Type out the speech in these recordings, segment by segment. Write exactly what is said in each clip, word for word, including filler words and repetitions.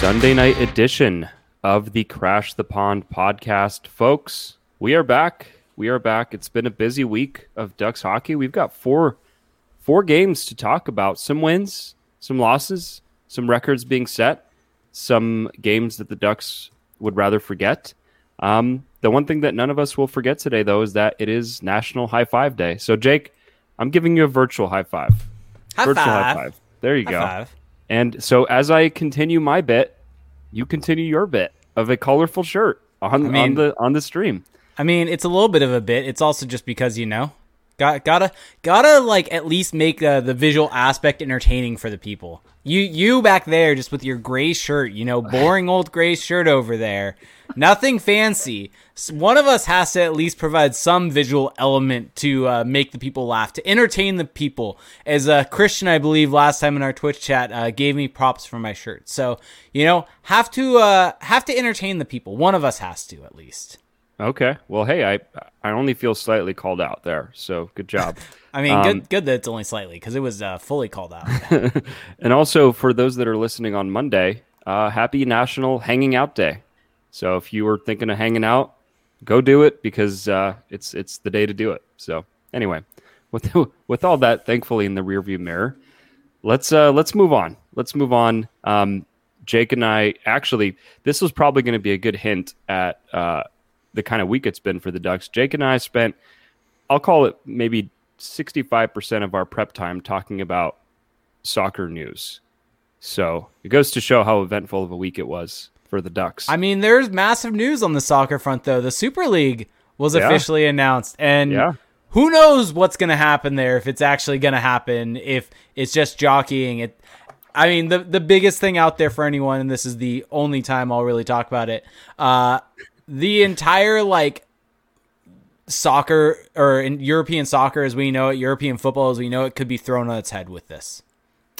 Sunday night edition of the Crash the Pond podcast. Folks, we are back. We are back. It's been a busy week of Ducks hockey. We've got four four games to talk about. Some wins, some losses, some records being set, some games that the Ducks would rather forget. Um, the one thing that none of us will forget today, though, is that it is National High Five Day. So, Jake, I'm giving you a virtual high five. High virtual five. High five. There you high go. Five. And so as I continue my bit, you continue your bit of a colorful shirt on, I mean, on the on the stream. I mean, it's a little bit of a bit. It's also just because, you know, got gotta gotta like at least make uh, the visual aspect entertaining for the people. You you back there just with your gray shirt, you know, boring old gray shirt over there. Nothing fancy. One of us has to at least provide some visual element to uh, make the people laugh, to entertain the people. As uh, Christian, I believe, last time in our Twitch chat, uh, gave me props for my shirt. So, you know, have to uh, have to entertain the people. One of us has to, at least. Okay. Well, hey, I I only feel slightly called out there, so good job. I mean, um, good good that it's only slightly, because it was uh, fully called out. And also, for those that are listening on Monday, uh, happy National Hanging Out Day. So if you were thinking of hanging out, go do it, because uh, it's it's the day to do it. So anyway, with with all that, thankfully, in the rearview mirror, let's uh, let's move on. Let's move on. Um, Jake and I, actually, this was probably going to be a good hint at uh, the kind of week it's been for the Ducks. Jake and I spent, I'll call it maybe sixty-five percent of our prep time talking about soccer news. So it goes to show how eventful of a week it was for the Ducks. I mean, there's massive news on the soccer front, though. The Super League was yeah. officially announced, and yeah. who knows what's going to happen there, if it's actually going to happen, if it's just jockeying. It, I mean, the, the biggest thing out there for anyone, and this is the only time I'll really talk about it, uh, the entire, like, soccer, or in European soccer as we know it, European football as we know it, could be thrown on its head with this.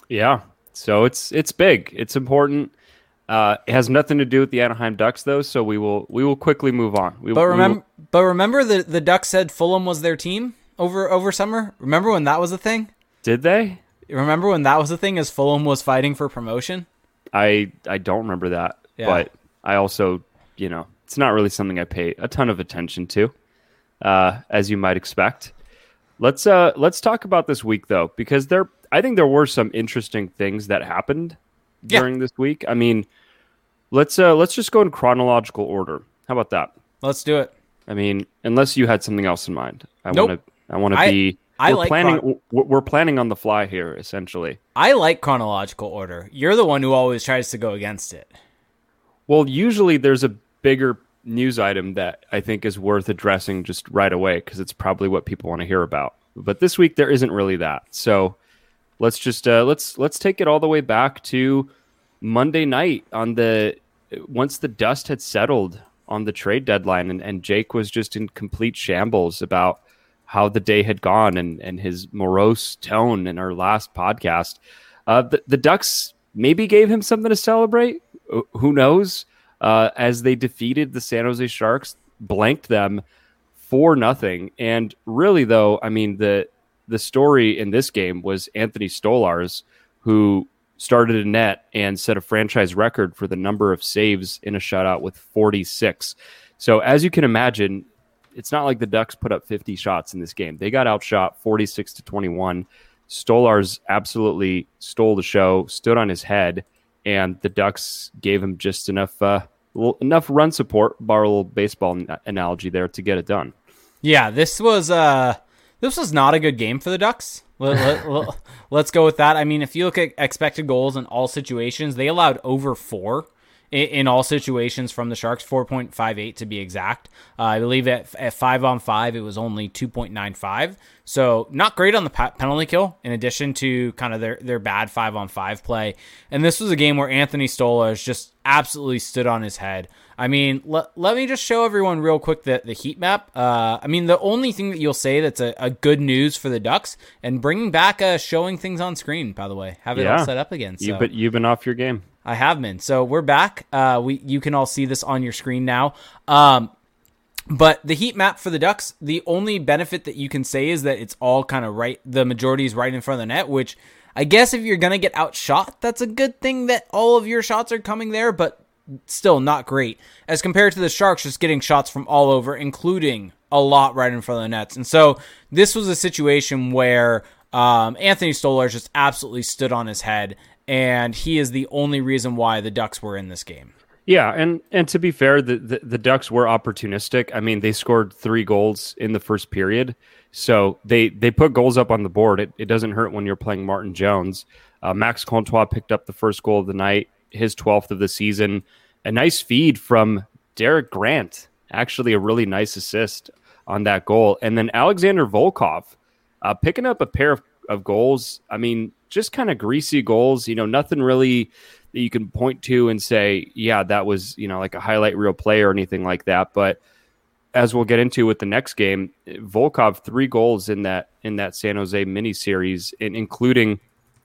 Yeah, so it's it's big. It's important. Uh, it has nothing to do with the Anaheim Ducks, though, so we will we will quickly move on. We, but remember, we will... but remember the, the Ducks said Fulham was their team over over summer? Remember when that was a thing? Did they? Remember when that was a thing, as Fulham was fighting for promotion? I, I don't remember that, yeah. But I also, you know, it's not really something I pay a ton of attention to, uh, as you might expect. Let's uh let's talk about this week, though, because there I think there were some interesting things that happened during yeah. this week. I mean, let's uh, let's just go in chronological order. How about that? Let's do it. I mean, unless you had something else in mind. I nope. want to. I want to be. I we're like planning. Chron- we're planning on the fly here, essentially. I like chronological order. You're the one who always tries to go against it. Well, usually there's a bigger news item that I think is worth addressing just right away, because it's probably what people want to hear about. But this week there isn't really that. So let's just uh, let's let's take it all the way back to Monday night, on the once the dust had settled on the trade deadline, and, and Jake was just in complete shambles about how the day had gone, and, and his morose tone in our last podcast. Uh, the, the Ducks maybe gave him something to celebrate. Who knows? Uh, as they defeated the San Jose Sharks, blanked them for nothing. And really, though, I mean, the the story in this game was Anthony Stolarz, who started a net and set a franchise record for the number of saves in a shutout with forty-six. So as you can imagine, it's not like the Ducks put up fifty shots in this game. They got outshot forty-six to twenty-one. Stolarz absolutely stole the show, stood on his head, and the Ducks gave him just enough uh, enough run support, borrow a little baseball n- analogy there, to get it done. Yeah, this was uh, this was not a good game for the Ducks. let, let, let's go with that. I mean, if you look at expected goals in all situations, they allowed over four in, in all situations from the Sharks, four point five eight to be exact. Uh, I believe at, at five on five, it was only two point nine five. So not great on the penalty kill, in addition to kind of their, their bad five on five play. And this was a game where Anthony Stolarz just absolutely stood on his head. I mean, let, let me just show everyone real quick the, the heat map. Uh, I mean, the only thing that you'll say that's a, a good news for the Ducks, and bringing back uh, showing things on screen, by the way. Have it yeah. all set up again. So. You, but you've been off your game. I have been. So we're back. Uh, we you can all see this on your screen now. Um, but the heat map for the Ducks, the only benefit that you can say is that it's all kind of right. The majority is right in front of the net, which I guess if you're going to get outshot, that's a good thing that all of your shots are coming there, but still not great. As compared to the Sharks just getting shots from all over, including a lot right in front of the nets. And so this was a situation where um, Anthony Stolarz just absolutely stood on his head, and he is the only reason why the Ducks were in this game. Yeah, and, and to be fair, the, the, the Ducks were opportunistic. I mean, they scored three goals in the first period, so they, they put goals up on the board. It, it doesn't hurt when you're playing Martin Jones. Uh, Max Comtois picked up the first goal of the night, his twelfth of the season. A nice feed from Derek Grant, actually a really nice assist on that goal. And then Alexander Volkov uh, picking up a pair of, of goals. I mean, just kind of greasy goals, you know, nothing really that you can point to and say, yeah, that was, you know, like a highlight reel play or anything like that. But as we'll get into with the next game, Volkov, three goals in that in that San Jose miniseries, and including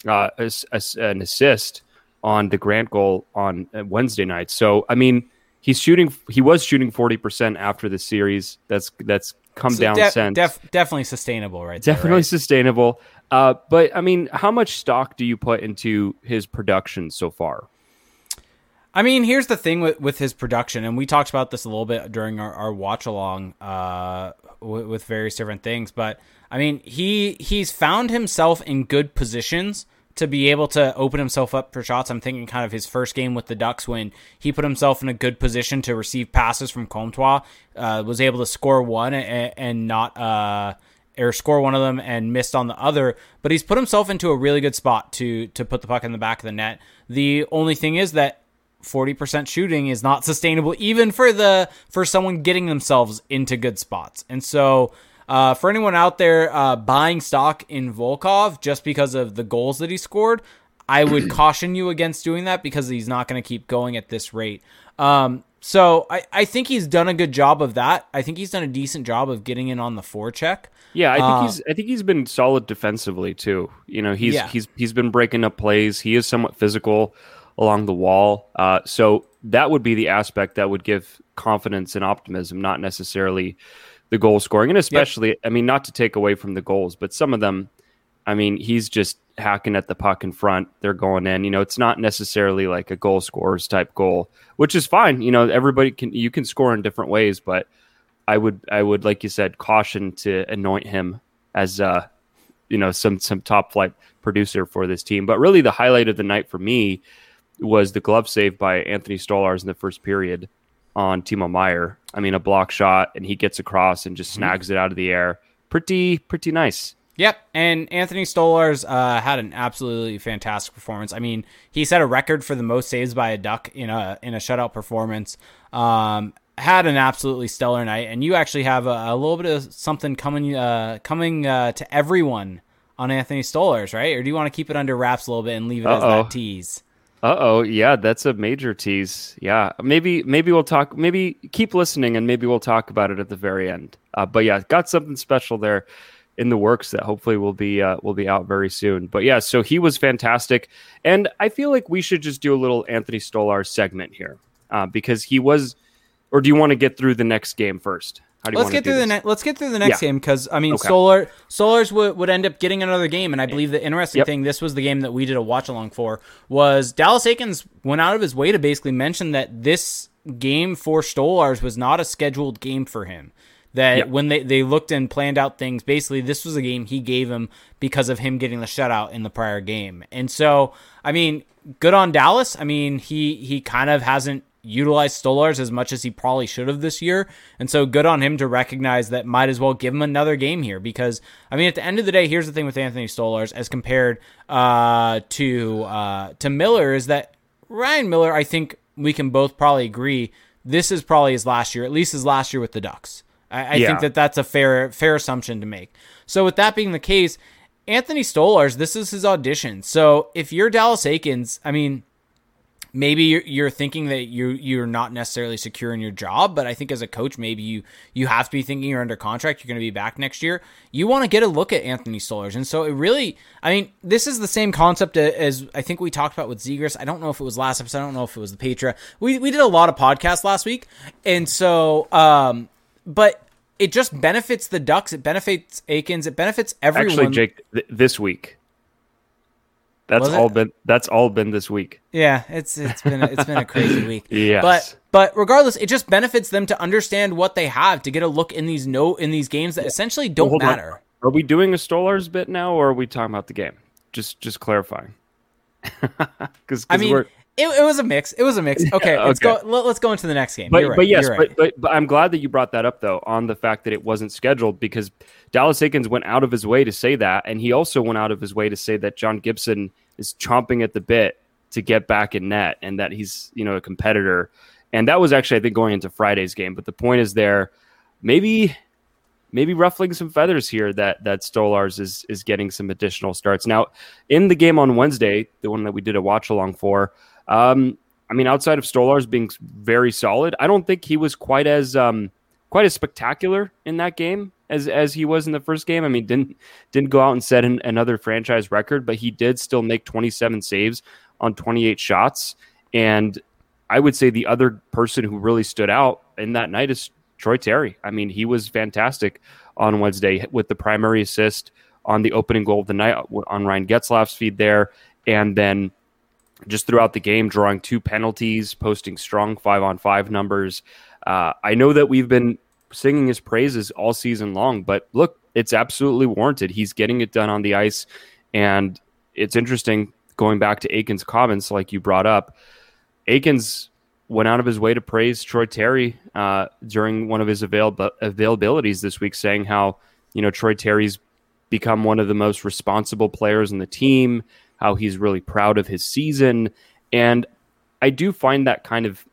uh, a, a, an assist on the Grant goal on Wednesday night. So, I mean, he's shooting. He was shooting forty percent after the series. That's that's come so down de- since. Def- definitely sustainable, right? Definitely there, right? sustainable. Uh, but I mean, how much stock do you put into his production so far? I mean, here's the thing with, with his production, and we talked about this a little bit during our, our watch along uh, w- with various different things. But I mean, he he's found himself in good positions to be able to open himself up for shots. I'm thinking kind of his first game with the Ducks when he put himself in a good position to receive passes from Comtois, uh, was able to score one and, and not. Uh, or score one of them and missed on the other, but he's put himself into a really good spot to to put the puck in the back of the net. The only thing is that forty percent shooting is not sustainable, even for the for someone getting themselves into good spots. And so uh, for anyone out there uh, buying stock in Volkov just because of the goals that he scored, I would caution you against doing that because he's not going to keep going at this rate. Um, so I, I think he's done a good job of that. I think he's done a decent job of getting in on the forecheck. Yeah, I think uh, he's I think he's been solid defensively too. You know, he's yeah. he's he's been breaking up plays. He is somewhat physical along the wall. Uh, so that would be the aspect that would give confidence and optimism, not necessarily the goal scoring. And especially, yep. I mean, not to take away from the goals, but some of them, I mean, he's just hacking at the puck in front. They're going in. You know, it's not necessarily like a goal scorers type goal, which is fine. You know, everybody can you can score in different ways, but I would, I would, like you said, caution to anoint him as, uh, you know, some some top flight producer for this team. But really, the highlight of the night for me was the glove save by Anthony Stolarz in the first period on Timo Meier. I mean, a block shot, and he gets across and just snags it out of the air. Pretty, pretty nice. Yep, and Anthony Stolarz uh, had an absolutely fantastic performance. I mean, he set a record for the most saves by a Duck in a in a shutout performance. Um, had an absolutely stellar night, and you actually have a, a little bit of something coming uh, coming uh, to everyone on Anthony Stolarz, right? Or do you want to keep it under wraps a little bit and leave it Uh-oh. as that tease? Uh-oh, yeah, that's a major tease. Yeah, maybe maybe we'll talk, maybe keep listening, and maybe we'll talk about it at the very end. Uh, but yeah, got something special there in the works that hopefully will be uh, will be out very soon. But yeah, so he was fantastic, and I feel like we should just do a little Anthony Stolarz segment here uh, because he was. Or do you want to get through the next game first? How do you let's want to get do through this? the ne- let's get through the next yeah. game because I mean, okay. Solar Stolarz would, would end up getting another game, and I believe the interesting yep. thing, this was the game that we did a watch along for, was Dallas Eakins went out of his way to basically mention that this game for Stolarz was not a scheduled game for him. That yep. when they, they looked and planned out things, basically this was a game he gave him because of him getting the shutout in the prior game, and so I mean, good on Dallas. I mean, he he kind of hasn't utilized Stolarz as much as he probably should have this year, and so good on him to recognize that. Might as well give him another game here because I mean, at the end of the day, here's the thing with Anthony Stolarz as compared uh, to uh, to Miller is that Ryan Miller, I think we can both probably agree, this is probably his last year, at least his last year with the Ducks. I, I yeah. think that that's a fair fair assumption to make. So with that being the case, Anthony Stolarz, this is his audition. So if you're Dallas Eakins, I mean, maybe you're, you're thinking that you, you're not necessarily secure in your job, but I think as a coach, maybe you, you have to be thinking you're under contract, you're going to be back next year. You want to get a look at Anthony Stolarz. And so it really, I mean, this is the same concept as I think we talked about with Zegras. I don't know if it was last episode. I don't know if it was the Patreon. We, we did a lot of podcasts last week. And so, um, but it just benefits the Ducks. It benefits Eakins. It benefits everyone. Actually, Jake, th- this week. That's all been that's all been this week. Yeah, it's it's been it's been a crazy week. Yes. But but regardless, it just benefits them to understand what they have, to get a look in these no in these games that essentially don't well, matter. On. Are we doing a Stolarz bit now, or are we talking about the game? Just just clarifying. Because I mean, we're... It, it was a mix. It was a mix. Okay, yeah, okay. let's go. Let, let's go into the next game. But, You're right. but yes, You're right. but, but but I'm glad that you brought that up though, on the fact that it wasn't scheduled, because Dallas Eakins went out of his way to say that, and he also went out of his way to say that John Gibson is chomping at the bit to get back in net, and that he's you know a competitor, and that was actually I think going into Friday's game. But the point is there, maybe maybe ruffling some feathers here that that Stolarz is is getting some additional starts now in the game on Wednesday, the one that we did a watch along for. Um, I mean, outside of Stolarz being very solid, I don't think he was quite as um, quite as spectacular in that game as as he was in the first game. I mean, didn't didn't go out and set an, another franchise record, but he did still make twenty-seven saves on twenty-eight shots. And I would say the other person who really stood out in that night is Troy Terry. I mean, he was fantastic on Wednesday with the primary assist on the opening goal of the night on Ryan Getzlaf's feed there, and then just throughout the game, drawing two penalties, posting strong five-on-five numbers. Uh, I know that we've been singing his praises all season long, but look, it's absolutely warranted. He's getting it done on the ice, and it's interesting, going back to Eakins' comments like you brought up, Eakins went out of his way to praise Troy Terry uh, during one of his avail- availabilities this week, saying how you know Troy Terry's become one of the most responsible players on the team, how he's really proud of his season. And I do find that kind of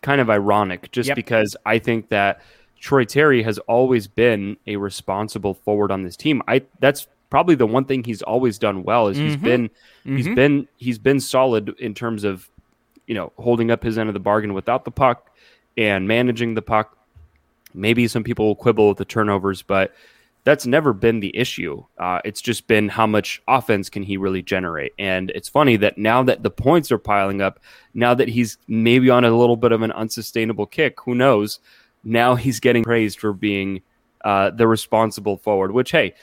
kind of ironic, just yep. because I think that Troy Terry has always been a responsible forward on this team. I that's probably the one thing he's always done well is mm-hmm. he's been mm-hmm. he's been he's been solid in terms of, you know, holding up his end of the bargain without the puck and managing the puck. Maybe some people will quibble with the turnovers, but that's never been the issue. Uh, it's just been how much offense can he really generate. And it's funny that now that the points are piling up, now that he's maybe on a little bit of an unsustainable kick, who knows? Now he's getting praised for being uh, the responsible forward, which, hey,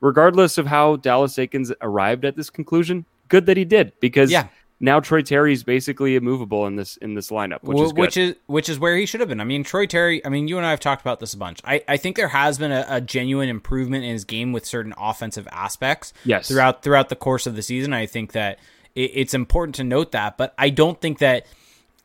regardless of how Dallas Eakins arrived at this conclusion, good that he did, because yeah. now Troy Terry is basically immovable in this in this lineup, which is good. Which is which is where he should have been. I mean, Troy Terry, I mean, you and I have talked about this a bunch. I, I think there has been a, a genuine improvement in his game with certain offensive aspects yes. throughout throughout the course of the season. I think that it, it's important to note that, but I don't think that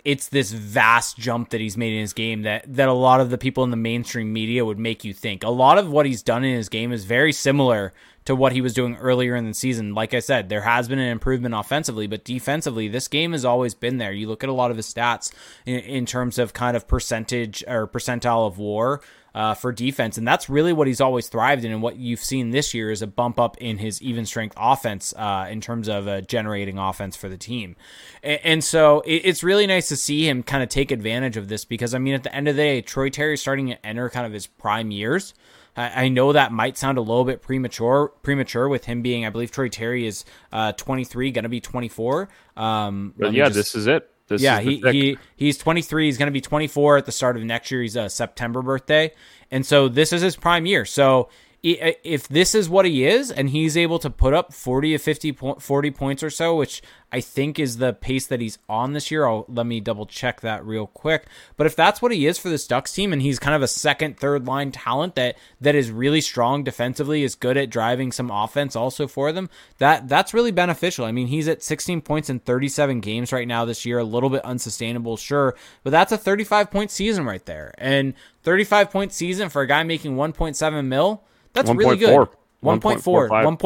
it's this vast jump that he's made in his game that, that a lot of the people in the mainstream media would make you think. A lot of what he's done in his game is very similar to what he was doing earlier in the season. Like I said, there has been an improvement offensively, but defensively, this game has always been there. You look at a lot of his stats in, in terms of kind of percentage or percentile of war uh, for defense, and that's really what he's always thrived in. And what you've seen this year is a bump up in his even strength offense uh, in terms of uh, generating offense for the team. And, and so it, it's really nice to see him kind of take advantage of this, because I mean, at the end of the day, Troy Terry's starting to enter kind of his prime years. I, I know that might sound a little bit premature, premature with him being, I believe Troy Terry is uh, twenty-three, going to be twenty-four. Um, but yeah, just, this is it. This yeah, is he, he he's twenty-three. He's going to be twenty-four at the start of next year. He's a September birthday. And so this is his prime year. So if this is what he is, and he's able to put up forty to fifty, forty points or so, which I think is the pace that he's on this year. I'll let me double check that real quick. But if that's what he is for this Ducks team, and he's kind of a second, third line talent that, that is really strong defensively, is good at driving some offense also for them, that that's really beneficial. I mean, he's at sixteen points in thirty-seven games right now this year, a little bit unsustainable, sure, but that's a thirty-five point season right there. And thirty-five point season for a guy making one point seven mil. That's really good. one point four, one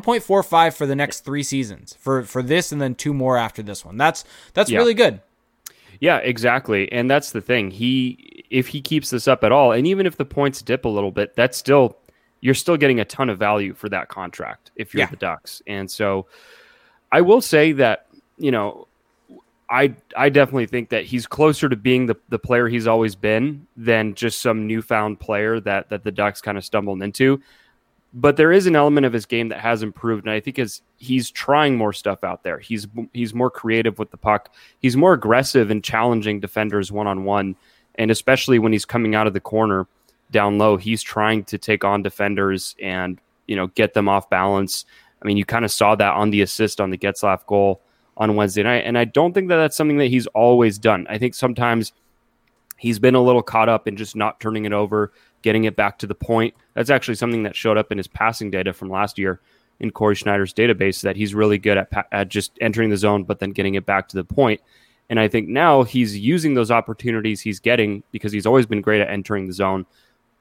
point four five for the next three seasons for, for this, and then two more after this one. That's that's yeah. really good. Yeah, exactly. And that's the thing. He if he keeps this up at all, and even if the points dip a little bit, that's still you're still getting a ton of value for that contract if you're yeah. the Ducks. And so I will say that, you know, I I definitely think that he's closer to being the, the player he's always been than just some newfound player that that the Ducks kind of stumbled into. But there is an element of his game that has improved, and I think as he's trying more stuff out there. He's he's more creative with the puck. He's more aggressive in challenging defenders one-on-one, and especially when he's coming out of the corner down low, he's trying to take on defenders and, you know, get them off balance. I mean, you kind of saw that on the assist on the Getzlaf goal on Wednesday night. And I don't think that that's something that he's always done. I think sometimes he's been a little caught up in just not turning it over, getting it back to the point. That's actually something that showed up in his passing data from last year in Corey Schneider's database, that he's really good at, pa- at just entering the zone, but then getting it back to the point. And I think now he's using those opportunities he's getting, because he's always been great at entering the zone,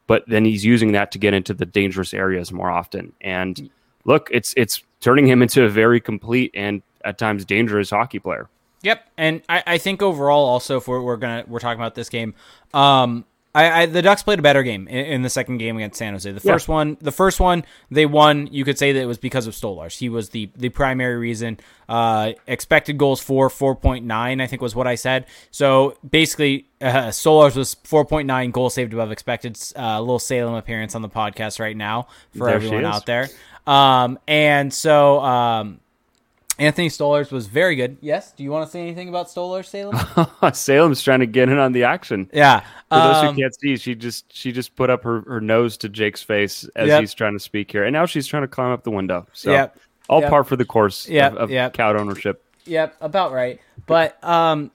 but then he's using that to get into the dangerous areas more often. And look, it's it's turning him into a very complete and at times dangerous hockey player. Yep. And I, I think overall also, if we're, we're going to, we're talking about this game. Um, I, I the Ducks played a better game in, in the second game against San Jose. The first yeah. one, the first one they won, you could say that it was because of Stolarz. He was the, the primary reason. Uh, expected goals for four point nine, I think was what I said. So basically, uh, Stolarz was four point nine goals saved above expected. Uh, little Salem appearance on the podcast right now for there everyone out there. Um, and so um, Anthony Stolarz was very good. Yes. Do you want to say anything about Stolarz, Salem? Salem's trying to get in on the action. Yeah. For um, those who can't see, she just she just put up her, her nose to Jake's face as yep. he's trying to speak here, and now she's trying to climb up the window. So yep. all yep. par for the course yep. of, of yep. cow ownership. Yep, about right. But um,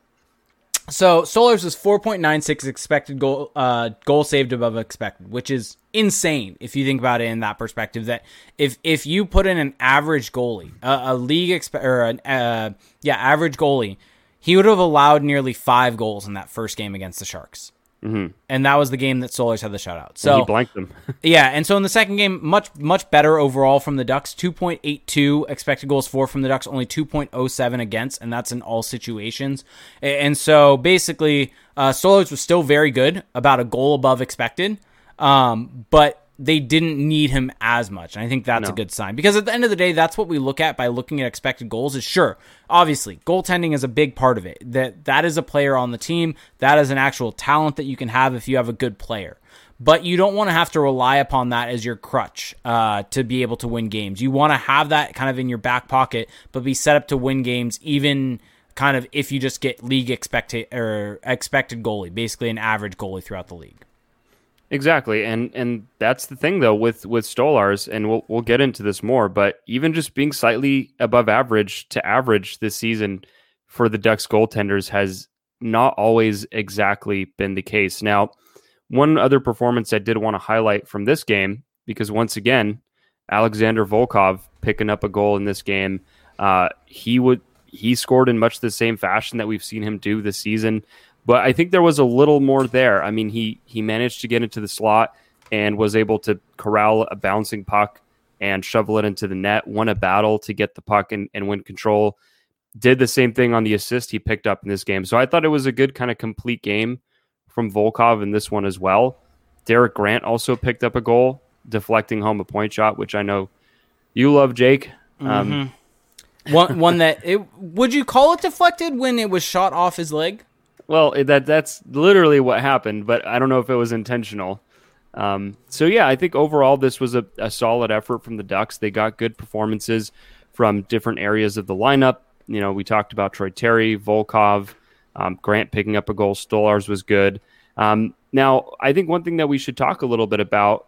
so Stolarz was four point nine six expected goal uh goal saved above expected, which is insane if you think about it in that perspective. That if if you put in an average goalie, uh, a league exp- or an uh, yeah average goalie, he would have allowed nearly five goals in that first game against the Sharks, mm-hmm. and that was the game that Stolarz had the shutout. So and he blanked them. yeah, and so in the second game, much much better overall from the Ducks. Two point eight two expected goals for from the Ducks, only two point oh seven against, and that's in all situations. And so basically, uh, Stolarz was still very good, about a goal above expected. Um, but they didn't need him as much. And I think that's no. a good sign, because at the end of the day, that's what we look at by looking at expected goals is sure. Obviously goaltending is a big part of it. That that is a player on the team. That is an actual talent that you can have if you have a good player, but you don't want to have to rely upon that as your crutch, uh, to be able to win games. You want to have that kind of in your back pocket, but be set up to win games, even kind of if you just get league expected or expected goalie, basically an average goalie throughout the league. Exactly, and and that's the thing though with with Stolarz, and we'll we'll get into this more. But even just being slightly above average to average this season for the Ducks goaltenders has not always exactly been the case. Now, one other performance I did want to highlight from this game, because once again, Alexander Volkov picking up a goal in this game. Uh, he would he scored in much the same fashion that we've seen him do this season. But I think there was a little more there. I mean, he he managed to get into the slot and was able to corral a bouncing puck and shovel it into the net, won a battle to get the puck and, and win control. Did the same thing on the assist he picked up in this game. So I thought it was a good kind of complete game from Volkov in this one as well. Derek Grant also picked up a goal, deflecting home a point shot, which I know you love, Jake. Mm-hmm. Um, one, one that, it, would you call it deflected when it was shot off his leg? Well, that that's literally what happened, but I don't know if it was intentional. Um, so, yeah, I think overall this was a, a solid effort from the Ducks. They got good performances from different areas of the lineup. You know, we talked about Troy Terry, Volkov, um, Grant picking up a goal. Stolarz was good. Um, now, I think one thing that we should talk a little bit about,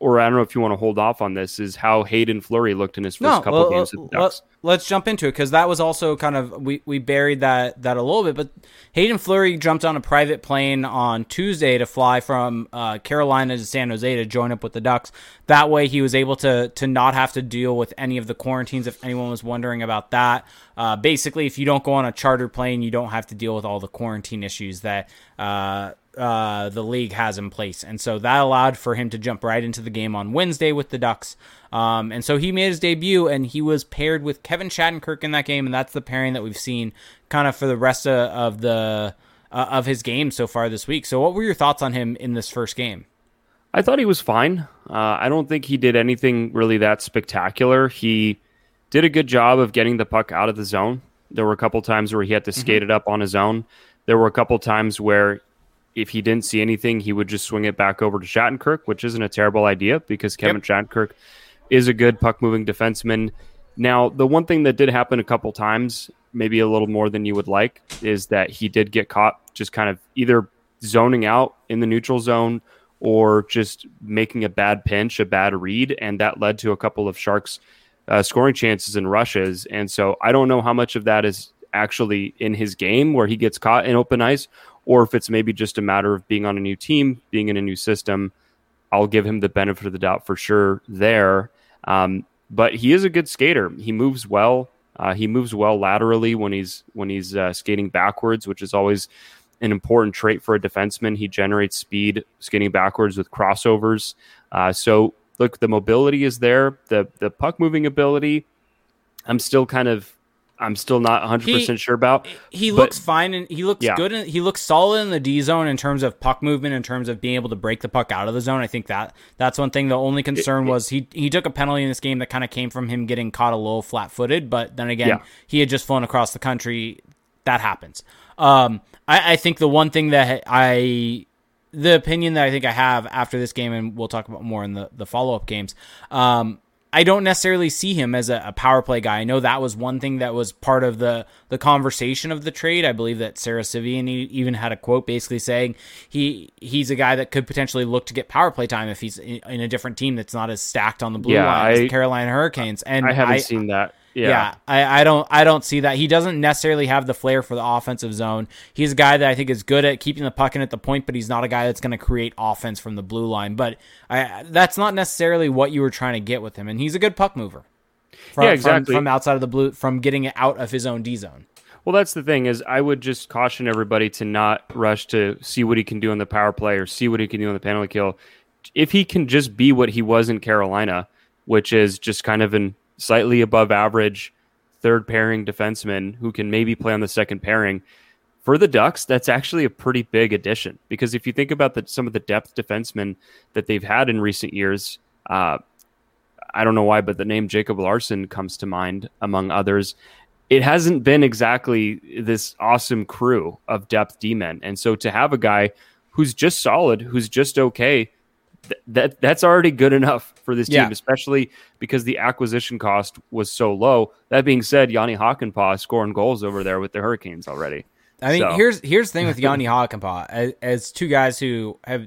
or I don't know if you want to hold off on this, is how Haydn Fleury looked in his first no, couple well, games with the Ducks. Well, let's jump into it, because that was also kind of, we, we buried that that a little bit, but Haydn Fleury jumped on a private plane on Tuesday to fly from uh, Carolina to San Jose to join up with the Ducks. That way he was able to to not have to deal with any of the quarantines, if anyone was wondering about that. Uh, basically, if you don't go on a charter plane, you don't have to deal with all the quarantine issues that uh uh the league has in place, and so that allowed for him to jump right into the game on Wednesday with the Ducks, um and so he made his debut, and he was paired with Kevin Shattenkirk in that game, and that's the pairing that we've seen kind of for the rest of, of the uh, of his game so far this week. So what were your thoughts on him in this first game? I thought he was fine. uh I don't think he did anything really that spectacular. He did a good job of getting the puck out of the zone. There were a couple times where he had to mm-hmm. skate it up on his own. There were a couple times where if he didn't see anything, he would just swing it back over to Shattenkirk, which isn't a terrible idea, because Kevin yep. Shattenkirk is a good puck-moving defenseman. Now, the one thing that did happen a couple times, maybe a little more than you would like, is that he did get caught just kind of either zoning out in the neutral zone or just making a bad pinch, a bad read, and that led to a couple of Sharks uh, scoring chances and rushes. And so I don't know how much of that is actually in his game where he gets caught in open ice, or if it's maybe just a matter of being on a new team, being in a new system. I'll give him the benefit of the doubt for sure there. Um, but he is a good skater. He moves well. Uh, he moves well laterally when he's when he's uh, skating backwards, which is always an important trait for a defenseman. He generates speed skating backwards with crossovers. Uh, so look, the mobility is there. The the puck moving ability, I'm still kind of I'm still not one hundred percent sure about. He but, looks fine and he looks yeah. good. And he looks solid in the D zone in terms of puck movement, in terms of being able to break the puck out of the zone. I think that that's one thing. The only concern it, was he, he took a penalty in this game that kind of came from him getting caught a little flat footed. But then again, yeah. he had just flown across the country. That happens. Um, I, I think the one thing that I, the opinion that I think I have after this game, and we'll talk about more in the, the follow-up games, um, I don't necessarily see him as a, a power play guy. I know that was one thing that was part of the, the conversation of the trade. I believe that Sarah Sivian even had a quote basically saying he he's a guy that could potentially look to get power play time if he's in, in a different team that's not as stacked on the blue yeah, line I, as the Carolina Hurricanes. And I haven't I, seen that. Yeah, yeah I, I don't I don't see that. He doesn't necessarily have the flair for the offensive zone. He's a guy that I think is good at keeping the puck in at the point, but he's not a guy that's going to create offense from the blue line. But I, that's not necessarily what you were trying to get with him. And he's a good puck mover from, yeah, exactly. from, from outside of the blue, from getting it out of his own D zone. Well, that's the thing is I would just caution everybody to not rush to see what he can do on the power play or see what he can do on the penalty kill. If he can just be what he was in Carolina, which is just kind of an slightly above average third pairing defenseman who can maybe play on the second pairing for the Ducks, that's actually a pretty big addition, because if you think about the, some of the depth defensemen that they've had in recent years, uh, I don't know why, but the name Jakob Larsson comes to mind among others. It hasn't been exactly this awesome crew of depth D-men. And so to have a guy who's just solid, who's just okay, Th- that that's already good enough for this team, yeah. especially because the acquisition cost was so low. That being said, Jani Hakanpää scoring goals over there with the Hurricanes already. I think so. here's here's the thing with Jani Hakanpää, as, as two guys who have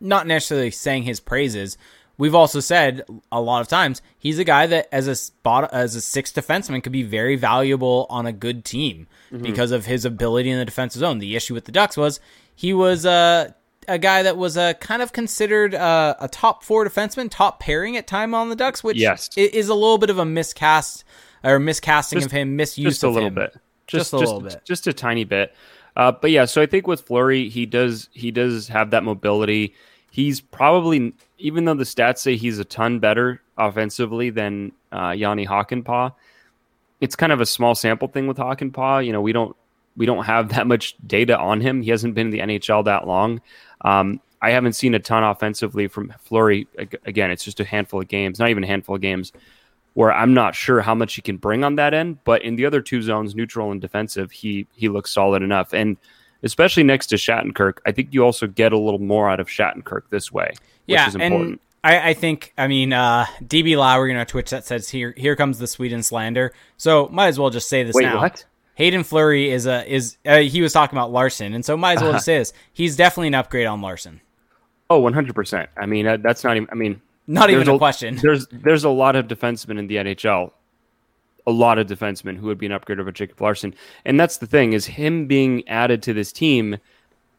not necessarily sang his praises. We've also said a lot of times he's a guy that as a spot as a sixth defenseman could be very valuable on a good team mm-hmm. because of his ability in the defensive zone. The issue with the Ducks was he was a. Uh, a guy that was uh, kind of considered uh, a top four defenseman, top pairing at time on the Ducks, which yes. is a little bit of a miscast or miscasting just, of him, misuse just a of little him. Bit. Just, just a just, little bit. Just a tiny bit. Uh, but yeah, so I think with Fleury, he does he does have that mobility. He's probably, even though the stats say he's a ton better offensively than uh, Jani Hakanpää, it's kind of a small sample thing with Hakanpää. You know, we don't we don't have that much data on him. He hasn't been in the N H L that long. Um, I haven't seen a ton offensively from Fleury. Again, it's just a handful of games, not even a handful of games, where I'm not sure how much he can bring on that end. But in the other two zones, neutral and defensive, he he looks solid enough. And especially next to Shattenkirk, I think you also get a little more out of Shattenkirk this way, which yeah, is important. And- I, I think, I mean, uh, D B Lowry on our Twitch that says, here here comes the Sweden slander. So might as well just say this Wait, now. What? Haydn Fleury is a is uh, he was talking about Larsson, and so might as well just say this: he's definitely an upgrade on Larsson. Oh, one hundred percent. I mean, uh, that's not even. I mean, not even a, a question. There's there's a lot of defensemen in the N H L, a lot of defensemen who would be an upgrade over Jakob Larsson, and that's the thing: is him being added to this team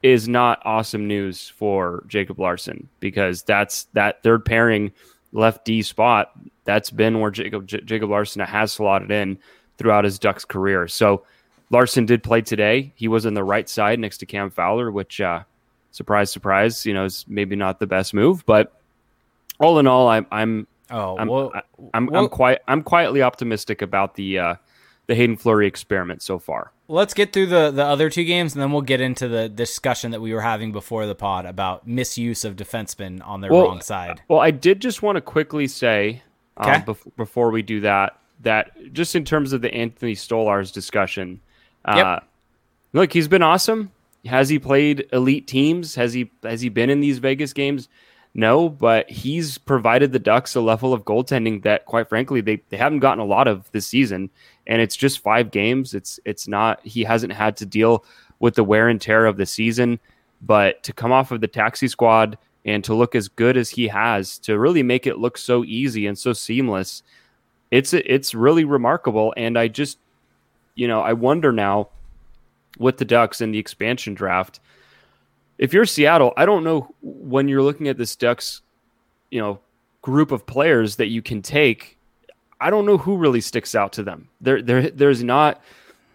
is not awesome news for Jakob Larsson, because that's that third pairing left D spot. That's been where Jacob J- Jakob Larsson has slotted in throughout his Ducks career. So Larsson did play today. He was on the right side next to Cam Fowler, which uh, surprise, surprise, you know, is maybe not the best move, but all in all, I'm, I'm, oh, I'm, well, I'm, well, I'm quite, I'm quietly optimistic about the, uh, the Haydn Fleury experiment so far. Let's get through the, the other two games, and then we'll get into the discussion that we were having before the pod about misuse of defensemen on their well, wrong side. Well, I did just want to quickly say okay. um, bef- before we do that, that just in terms of the Anthony Stolarz discussion, uh, yep. look, he's been awesome. Has he played elite teams? Has he has he been in these Vegas games? No, but he's provided the Ducks a level of goaltending that, quite frankly, they, they haven't gotten a lot of this season. And it's just five games. It's it's not he hasn't had to deal with the wear and tear of the season, but to come off of the taxi squad and to look as good as he has, to really make it look so easy and so seamless. it's it's really remarkable. And I just, you know, I wonder now with the Ducks in the expansion draft, if you're Seattle, I don't know when you're looking at this Ducks, you know, group of players that you can take. I don't know who really sticks out to them. There, there, there's not,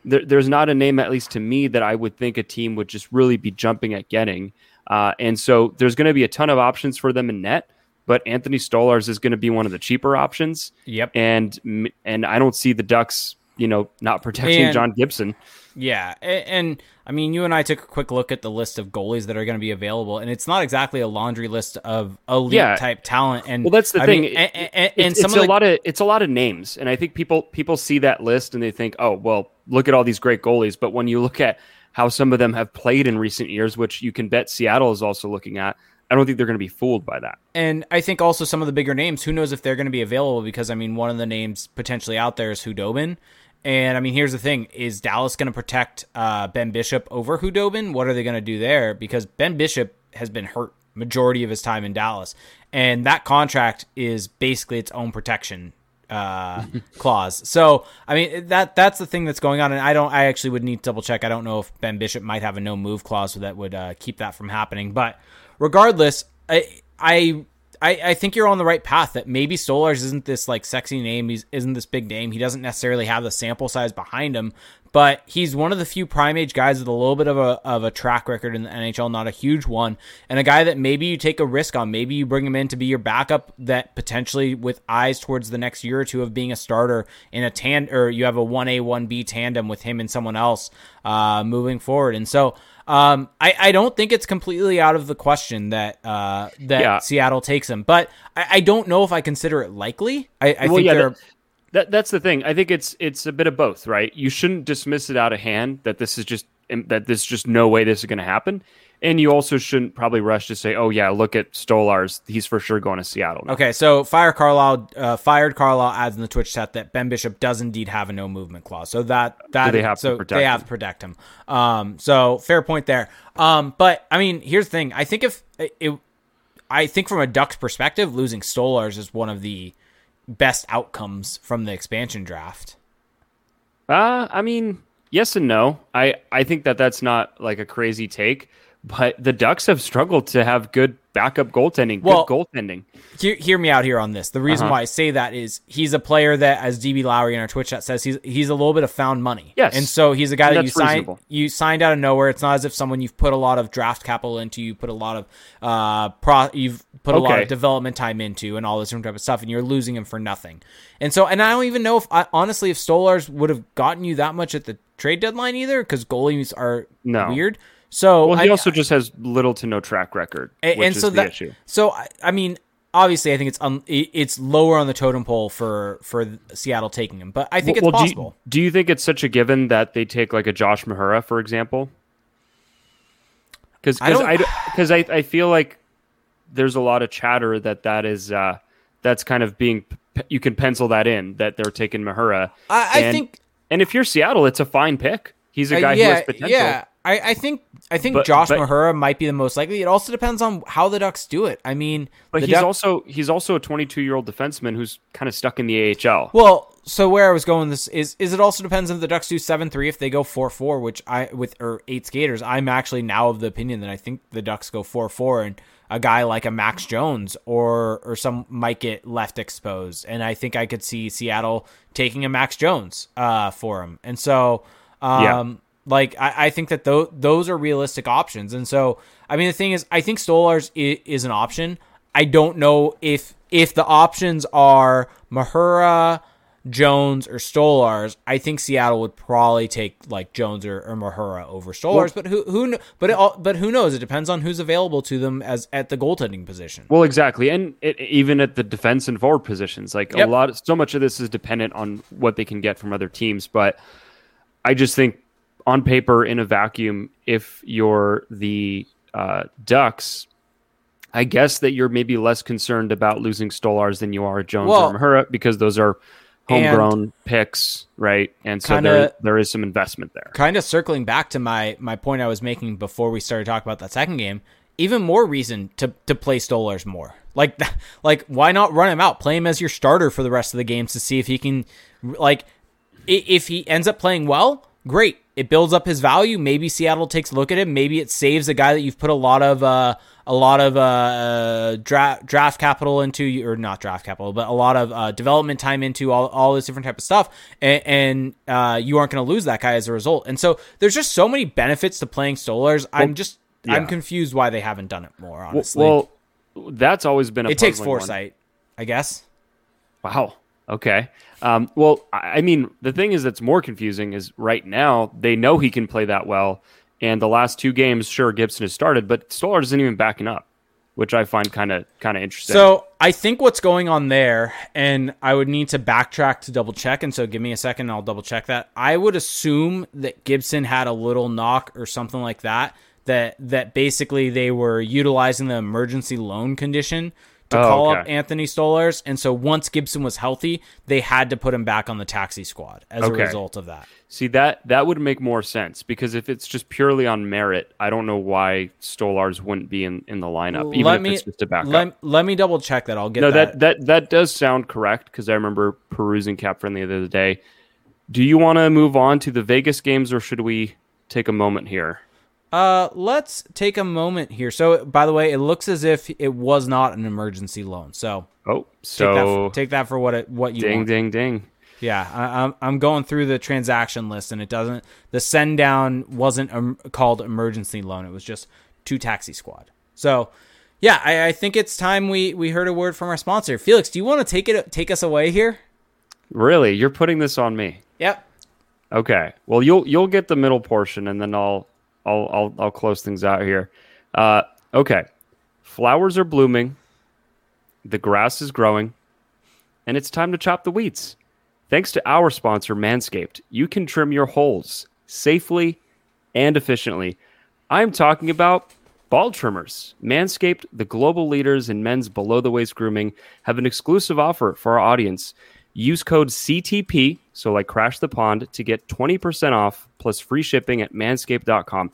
there, there's not a name, at least to me, that I would think a team would just really be jumping at getting. Uh, and so there's going to be a ton of options for them in net, but Anthony Stolarz is going to be one of the cheaper options. Yep. And, and I don't see the Ducks, you know, not protecting and, John Gibson. Yeah. And, and I mean, you and I took a quick look at the list of goalies that are going to be available, and it's not exactly a laundry list of elite yeah. type talent. And well, that's the I thing. Mean, and, and, and it's, some it's of a the... lot of, it's a lot of names. And I think people, people see that list and they think, oh, well, look at all these great goalies. But when you look at how some of them have played in recent years, which you can bet Seattle is also looking at, I don't think they're going to be fooled by that. And I think also some of the bigger names, who knows if they're going to be available, because, I mean, one of the names potentially out there is Hudobin. And, I mean, here's the thing. Is Dallas going to protect uh, Ben Bishop over Hudobin? What are they going to do there? Because Ben Bishop has been hurt majority of his time in Dallas. And that contract is basically its own protection uh, clause. So, I mean, that that's the thing that's going on. And I don't. I actually would need to double-check. I don't know if Ben Bishop might have a no-move clause that would uh, keep that from happening. But regardless, I, I I think you're on the right path, that maybe Stolarz isn't this like sexy name. He isn't this big name. He doesn't necessarily have the sample size behind him, but he's one of the few prime age guys with a little bit of a of a track record in the N H L, not a huge one, and a guy that maybe you take a risk on. Maybe you bring him in to be your backup that potentially with eyes towards the next year or two of being a starter in a tandem, or you have a one A, one B tandem with him and someone else uh, moving forward. And so Um, I, I don't think it's completely out of the question that uh, that yeah. Seattle takes him, but I, I don't know if I consider it likely. I, I well, think yeah, they're... That, that, that's the thing. I think it's it's a bit of both, right? You shouldn't dismiss it out of hand that this is just that there's just no way this is going to happen, and you also shouldn't probably rush to say, oh yeah, look at Stolarz, he's for sure going to Seattle now. Okay, so Fire Carlisle, uh, fired Carlisle adds in the Twitch chat that Ben Bishop does indeed have a no movement clause, so that that so they have so to protect they him. have to protect him. Um, so fair point there. Um, but I mean, here's the thing. I think if it, I think from a Ducks perspective, losing Stolarz is one of the best outcomes from the expansion draft. Uh, I mean, yes and no. I I think that that's not like a crazy take. But the Ducks have struggled to have good backup goaltending. Well, good goaltending. Hear, hear me out here on this. The reason uh-huh. why I say that is he's a player that, as D B Lowry in our Twitch chat says, he's he's a little bit of found money. Yes. And so he's a guy and that you signed, you signed out of nowhere. It's not as if someone you've put a lot of draft capital into, you put a lot of uh pro, you've put okay. a lot of development time into, and all this different type of stuff, and you're losing him for nothing. And so, and I don't even know if I, honestly if Stolarz would have gotten you that much at the trade deadline either, because goalies are no. weird. So well, he I, also just has little to no track record, and, which and so is the that, issue. So I, I mean, obviously, I think it's um, it's lower on the totem pole for, for Seattle taking him, but I think well, it's well, possible. Do you, do you think it's such a given that they take like a Josh Mahura, for example? Because I because I, I I feel like there's a lot of chatter that that is uh, that's kind of being you can pencil that in that they're taking Mahura. I, I and, think, and if you're Seattle, it's a fine pick. He's a guy uh, yeah, who has potential. Yeah. I, I think I think but, Josh but, Mahura might be the most likely. It also depends on how the Ducks do it. I mean, but he's Ducks... also he's also a twenty-two-year-old defenseman who's kind of stuck in the A H L. Well, so where I was going this is is it also depends on the Ducks do seven three if they go four four, which I with or eight skaters. I'm actually now of the opinion that I think the Ducks go four four, and a guy like a Max Jones or or some might get left exposed, and I think I could see Seattle taking a Max Jones uh, for him, and so um. Yeah. Like, I, I think that th- those are realistic options. And so, I mean, the thing is, I think Stolarz is, is an option. I don't know if if the options are Mahura, Jones, or Stolarz. I think Seattle would probably take, like, Jones or, or Mahura over Stolarz. Well, but who who but it, but who knows? It depends on who's available to them as at the goaltending position. Well, exactly. And it, even at the defense and forward positions. Like, yep. a lot, of, so much of this is dependent on what they can get from other teams. But I just think, on paper, in a vacuum, if you're the uh, Ducks, I guess that you're maybe less concerned about losing Stolarz than you are Jones well, or Mahura, because those are homegrown picks, right? And so kinda, there there is some investment there. Kind of circling back to my my point I was making before we started talking about that second game, even more reason to to play Stolarz more. Like, like why not run him out? Play him as your starter for the rest of the games to see if he can, like, if he ends up playing well, great. It builds up his value. Maybe Seattle takes a look at him. Maybe it saves a guy that you've put a lot of uh, a lot of uh, draft draft capital into, or not draft capital, but a lot of uh, development time into all, all this different type of stuff, and, and uh, you aren't going to lose that guy as a result. And so there's just so many benefits to playing Stolarz. Well, I'm just yeah. I'm confused why they haven't done it more. Honestly, well, well that's always been a it takes foresight, one. I guess. Wow. Okay. Um, well, I mean, the thing is that's more confusing is right now they know he can play that well. And the last two games, sure, Gibson has started, but Stolarz isn't even backing up, which I find kind of kind of interesting. So I think what's going on there, and I would need to backtrack to double check, and so give me a second and I'll double check that. I would assume that Gibson had a little knock or something like that, that, that basically they were utilizing the emergency loan condition to oh, call okay. up Anthony Stolarz. And so once Gibson was healthy, they had to put him back on the taxi squad as okay. a result of that. See, that that would make more sense, because if it's just purely on merit, I don't know why Stolarz wouldn't be in, in the lineup, even let if me, it's just a backup. Let, let me double check that. I'll get no, that. No, that, that, that does sound correct, because I remember perusing Cap Friendly the other day. Do you want to move on to the Vegas games, or should we take a moment here? Uh, let's take a moment here. So, by the way, it looks as if it was not an emergency loan. So, oh, so take that for, take that for what it what you ding want. ding ding. Yeah, I, I'm I'm going through the transaction list, and it doesn't. The send down wasn't um, called emergency loan. It was just to taxi squad. So, yeah, I, I think it's time we we heard a word from our sponsor. Felix, do you want to take it take us away here? Really, you're putting this on me? Yep. Okay. Well, you'll you'll get the middle portion, and then I'll. I'll, I'll I'll close things out here. Uh, okay. Flowers are blooming. The grass is growing. And it's time to chop the weeds. Thanks to our sponsor, Manscaped, you can trim your holes safely and efficiently. I'm talking about ball trimmers. Manscaped, the global leaders in men's below-the-waist grooming, have an exclusive offer for our audience. Use code C T P, so like Crash the Pond, to get twenty percent off plus free shipping at manscaped dot com.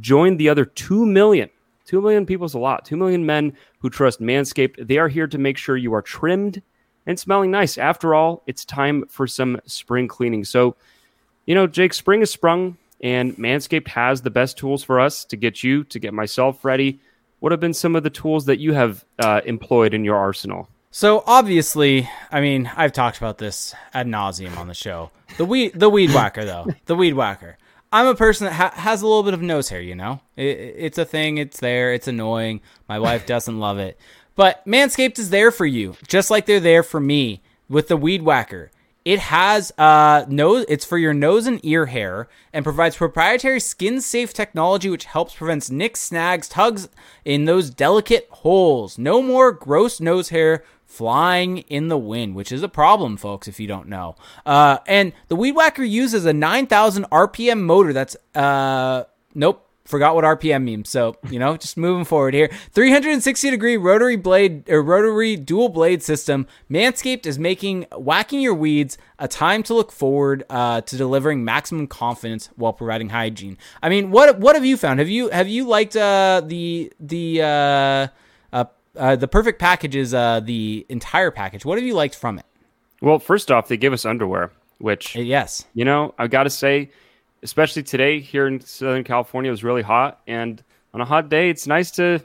Join the other two million. two million people is a lot. two million men who trust Manscaped. They are here to make sure you are trimmed and smelling nice. After all, it's time for some spring cleaning. So, you know, Jake, spring has sprung, and Manscaped has the best tools for us to get you, to get myself ready. What have been some of the tools that you have uh, employed in your arsenal? So obviously, I mean, I've talked about this ad nauseum on the show. The weed, the weed whacker, though. The weed whacker. I'm a person that ha- has a little bit of nose hair, you know. It, it's a thing. It's there. It's annoying. My wife doesn't love it, but Manscaped is there for you, just like they're there for me with the weed whacker. It has uh nose. It's for your nose and ear hair, and provides proprietary skin-safe technology, which helps prevent nicks, snags, tugs in those delicate holes. No more gross nose hair flying in the wind, which is a problem, folks, if you don't know. Uh, and the Weed Whacker uses a nine thousand R P M motor. That's uh nope. Forgot what R P M means, so, you know, just moving forward here. three sixty degree rotary blade or rotary dual blade system. Manscaped is making whacking your weeds a time to look forward uh, to delivering maximum confidence while providing hygiene. I mean, what what have you found? Have you have you liked uh, the the uh, uh, uh, the perfect packages, uh, the entire package? What have you liked from it? Well, first off, they give us underwear, which yes, you know, I got to say. Especially today here in Southern California, it was really hot, and on a hot day, it's nice to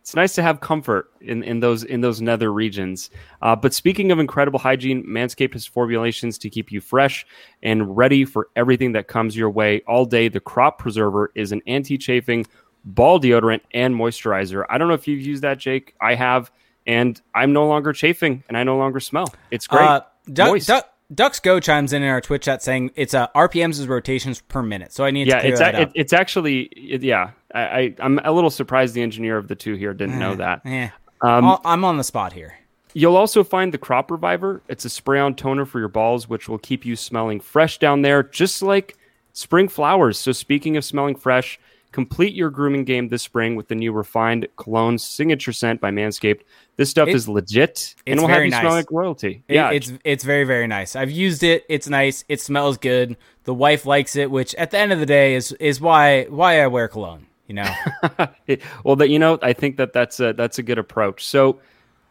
it's nice to have comfort in, in those in those nether regions. Uh, but speaking of incredible hygiene, Manscaped has formulations to keep you fresh and ready for everything that comes your way all day. The Crop Preserver is an anti-chafing ball deodorant and moisturizer. I don't know if you've used that, Jake. I have, and I'm no longer chafing, and I no longer smell. It's great. Uh, duck, Moist. Duck. Ducks Go chimes in in our Twitch chat saying it's uh, R P Ms is rotations per minute. So I need yeah, to clear it's that a, up. It's actually, it, yeah, I, I, I'm a little surprised the engineer of the two here didn't know that. Yeah. Um, I'm on the spot here. You'll also find the Crop Reviver. It's a spray-on toner for your balls, which will keep you smelling fresh down there, just like spring flowers. So speaking of smelling fresh, complete your grooming game this spring with the new refined cologne signature scent by Manscaped. This stuff it, is legit, and will have you nice. smell like royalty. It, yeah, it's it's very very nice. I've used it. It's nice. It smells good. The wife likes it, which at the end of the day is is why why I wear cologne. you know. it, well, that you know, I think that that's a, that's a good approach. So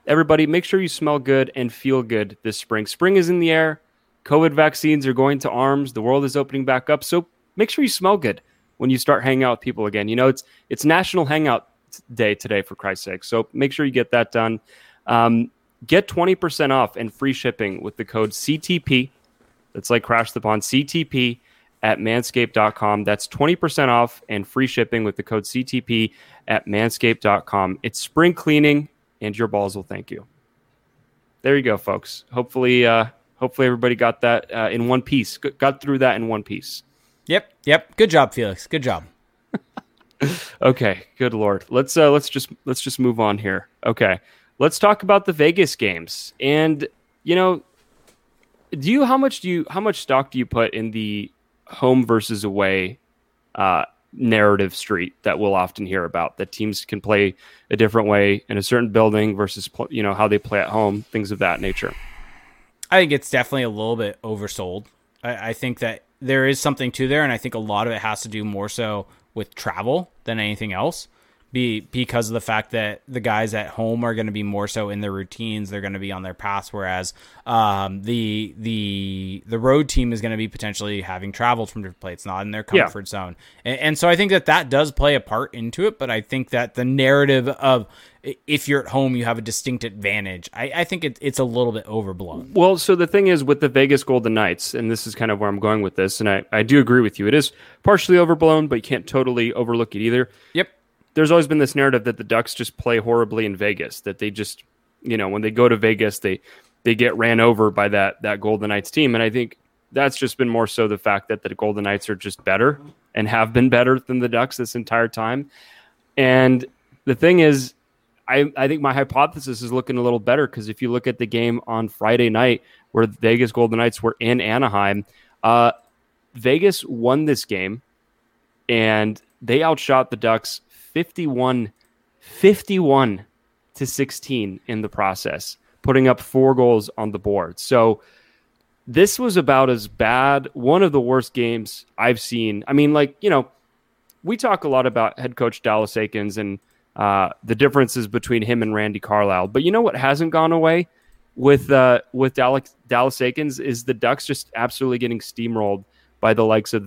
everybody, make sure you smell good and feel good this spring. Spring is in the air. COVID vaccines are going to arms. The world is opening back up. So make sure you smell good when you start hanging out with people again. You know, it's it's National Hangout Day today, for Christ's sake. So make sure you get that done. Um, get twenty percent off and free shipping with the code C T P. That's like Crash the Pond, C T P at manscaped dot com. That's twenty percent off and free shipping with the code C T P at manscaped dot com. It's spring cleaning and your balls will thank you. There you go, folks. Hopefully, uh, hopefully everybody got that uh, in one piece. Got through that in one piece. Yep. Yep. Good job, Felix. Good job. Okay. Good Lord. Let's uh, let's just let's just move on here. Okay. Let's talk about the Vegas games. And you know, do you how much do you how much stock do you put in the home versus away uh, narrative street that we'll often hear about, that teams can play a different way in a certain building versus you know how they play at home, things of that nature? I think it's definitely a little bit oversold. I, I think that there is something to there, and I think a lot of it has to do more so with travel than anything else, be because of the fact that the guys at home are going to be more so in their routines. They're going to be on their paths, whereas um, the the the road team is going to be potentially having traveled from different places, not in their comfort yeah. zone. And, and so I think that that does play a part into it, but I think that the narrative of if you're at home, you have a distinct advantage, I, I think it, it's a little bit overblown. Well, so the thing is with the Vegas Golden Knights, and this is kind of where I'm going with this, and I, I do agree with you. It is partially overblown, but you can't totally overlook it either. Yep. There's always been this narrative that the Ducks just play horribly in Vegas, that they just, you know, when they go to Vegas, they they get ran over by that that Golden Knights team. And I think that's just been more so the fact that the Golden Knights are just better and have been better than the Ducks this entire time. And the thing is, I, I think my hypothesis is looking a little better, because if you look at the game on Friday night where the Vegas Golden Knights were in Anaheim, uh, Vegas won this game and they outshot the Ducks fifty-one, fifty-one to sixteen in the process, putting up four goals on the board. So this was about as bad, one of the worst games I've seen. I mean, like, you know, we talk a lot about head coach Dallas Eakins and uh, the differences between him and Randy Carlyle. But you know what hasn't gone away with uh, with Dallas, Dallas Eakins is the Ducks just absolutely getting steamrolled by the likes of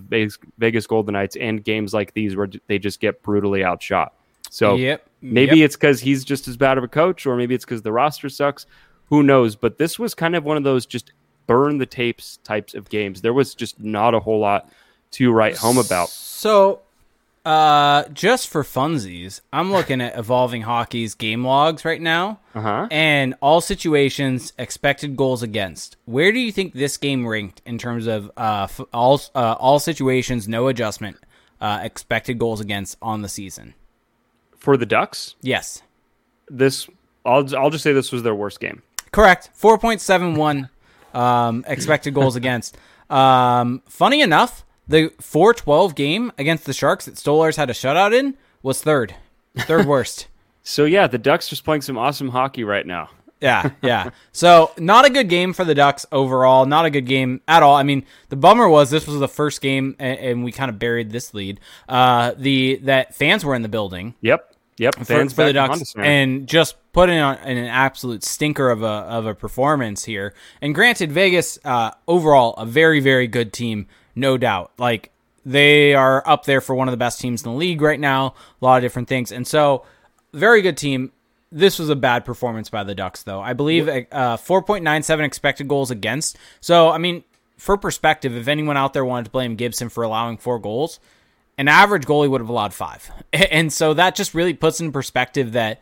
Vegas Golden Knights, and games like these where they just get brutally outshot. So yep, maybe yep. it's because he's just as bad of a coach, or maybe it's because the roster sucks. Who knows? But this was kind of one of those just burn the tapes types of games. There was just not a whole lot to write home about. So uh, just for funsies, I'm looking at Evolving Hockey's game logs right now, uh-huh. and all situations, expected goals against. Where do you think this game ranked in terms of uh, f- all uh, all situations, no adjustment, uh, expected goals against on the season? For the Ducks? Yes. This I'll I'll just say this was their worst game. Correct. four point seven one um, expected goals against. Um, funny enough, the four twelve game against the Sharks that Stolarz had a shutout in was third. Third worst. So, yeah, the Ducks just playing some awesome hockey right now. Yeah, yeah. So, not a good game for the Ducks overall. Not a good game at all. I mean, the bummer was this was the first game, and, and we kind of buried this lead, uh, the that fans were in the building. Yep, yep. For, fans for the Ducks, and just put in, on, in an absolute stinker of a, of a performance here. And granted, Vegas, uh, overall, a very, very good team. No doubt. Like, they are up there for one of the best teams in the league right now. A lot of different things. And so, very good team. This was a bad performance by the Ducks, though. I believe uh, four point nine seven expected goals against. So, I mean, for perspective, if anyone out there wanted to blame Gibson for allowing four goals, an average goalie would have allowed five. And so that just really puts in perspective that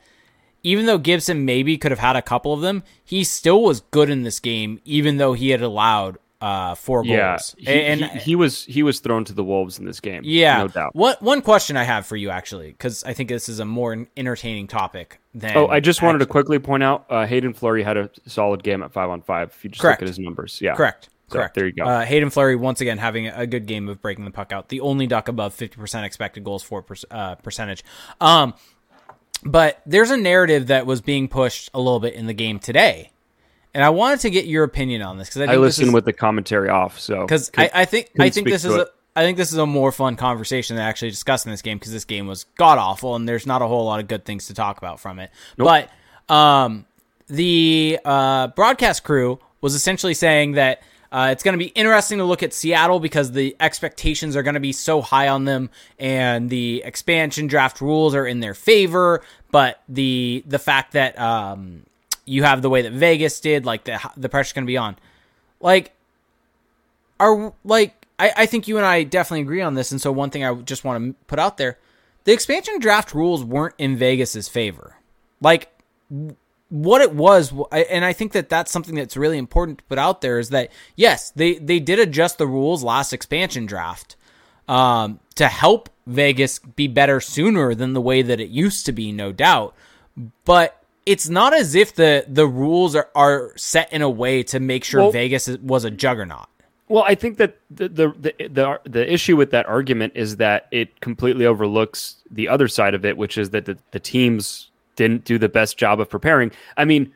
even though Gibson maybe could have had a couple of them, he still was good in this game, even though he had allowed Uh, four yeah, goals. He, and he, he was he was thrown to the wolves in this game. Yeah, no doubt. What one question I have for you, actually, because I think this is a more entertaining topic than. Oh, I just actually. wanted to quickly point out, uh, Haydn Fleury had a solid game at five on five. If you just Correct. look at his numbers, yeah, correct. So, Correct. There you go. Uh, Haydn Fleury, once again, having a good game of breaking the puck out. The only Duck above fifty percent expected goals for per, uh, percentage. Um, but there's a narrative that was being pushed a little bit in the game today. And I wanted to get your opinion on this, because I, I listened with the commentary off. So because I, I think I think this is a, I think this is a more fun conversation than actually discussing this game, because this game was god-awful, and there's not a whole lot of good things to talk about from it. Nope. But um, the uh, broadcast crew was essentially saying that uh, it's going to be interesting to look at Seattle because the expectations are going to be so high on them, and the expansion draft rules are in their favor, but the the fact that um, you have the way that Vegas did, like the, the pressure's going to be on. Like, are like I, I think you and I definitely agree on this, and so one thing I just want to put out there, the expansion draft rules weren't in Vegas's favor. Like, what it was, and I think that that's something that's really important to put out there, is that, yes, they, they did adjust the rules last expansion draft um, to help Vegas be better sooner than the way that it used to be, no doubt, but it's not as if the, the rules are, are set in a way to make sure well, Vegas was a juggernaut. Well, I think that the, the the the the issue with that argument is that it completely overlooks the other side of it, which is that the, the teams didn't do the best job of preparing. I mean,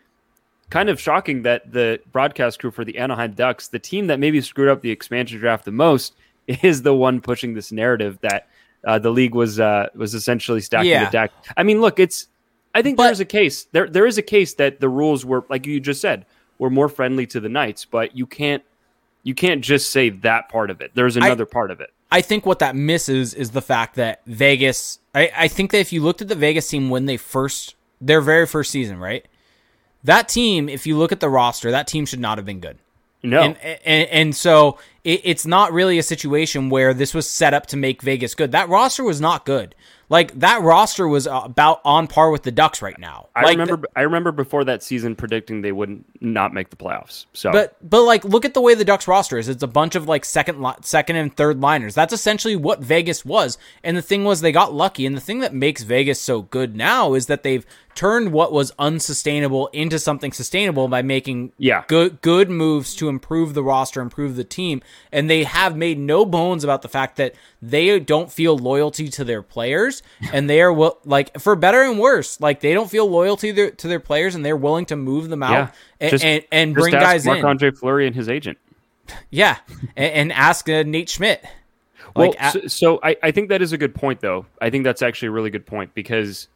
kind of shocking that the broadcast crew for the Anaheim Ducks, the team that maybe screwed up the expansion draft the most, is the one pushing this narrative that uh, the league was uh, was essentially stacking yeah. the deck. I mean, look, it's I think but, there's a case there there is a case that the rules were, like you just said, were more friendly to the Knights, but you can't. You can't just say that part of it. There's another I, part of it. I think what that misses is the fact that Vegas... I, I think that if you looked at the Vegas team when they first... Their very first season, right? That team, if you look at the roster, that team should not have been good. No. And, and, and so it, it's not really a situation where this was set up to make Vegas good. That roster was not good. Like, that roster was about on par with the Ducks right now. I like, remember I remember before that season predicting they wouldn't not make the playoffs. So, But, but like, look at the way the Ducks roster is. It's a bunch of, like, second li- second and third liners. That's essentially what Vegas was. And the thing was, they got lucky. And the thing that makes Vegas so good now is that they've turned what was unsustainable into something sustainable by making yeah. good, good moves to improve the roster, improve the team. And they have made no bones about the fact that they don't feel loyalty to their players. And they are will like for better and worse, like they don't feel loyalty to, to their players, and they're willing to move them out yeah. and, just, and and bring just ask guys Marc-Andre in. Marc-Andre Fleury and his agent, yeah, and, and ask uh, Nate Schmidt. Like, well, so, so I, I think that is a good point, though. I think that's actually a really good point, because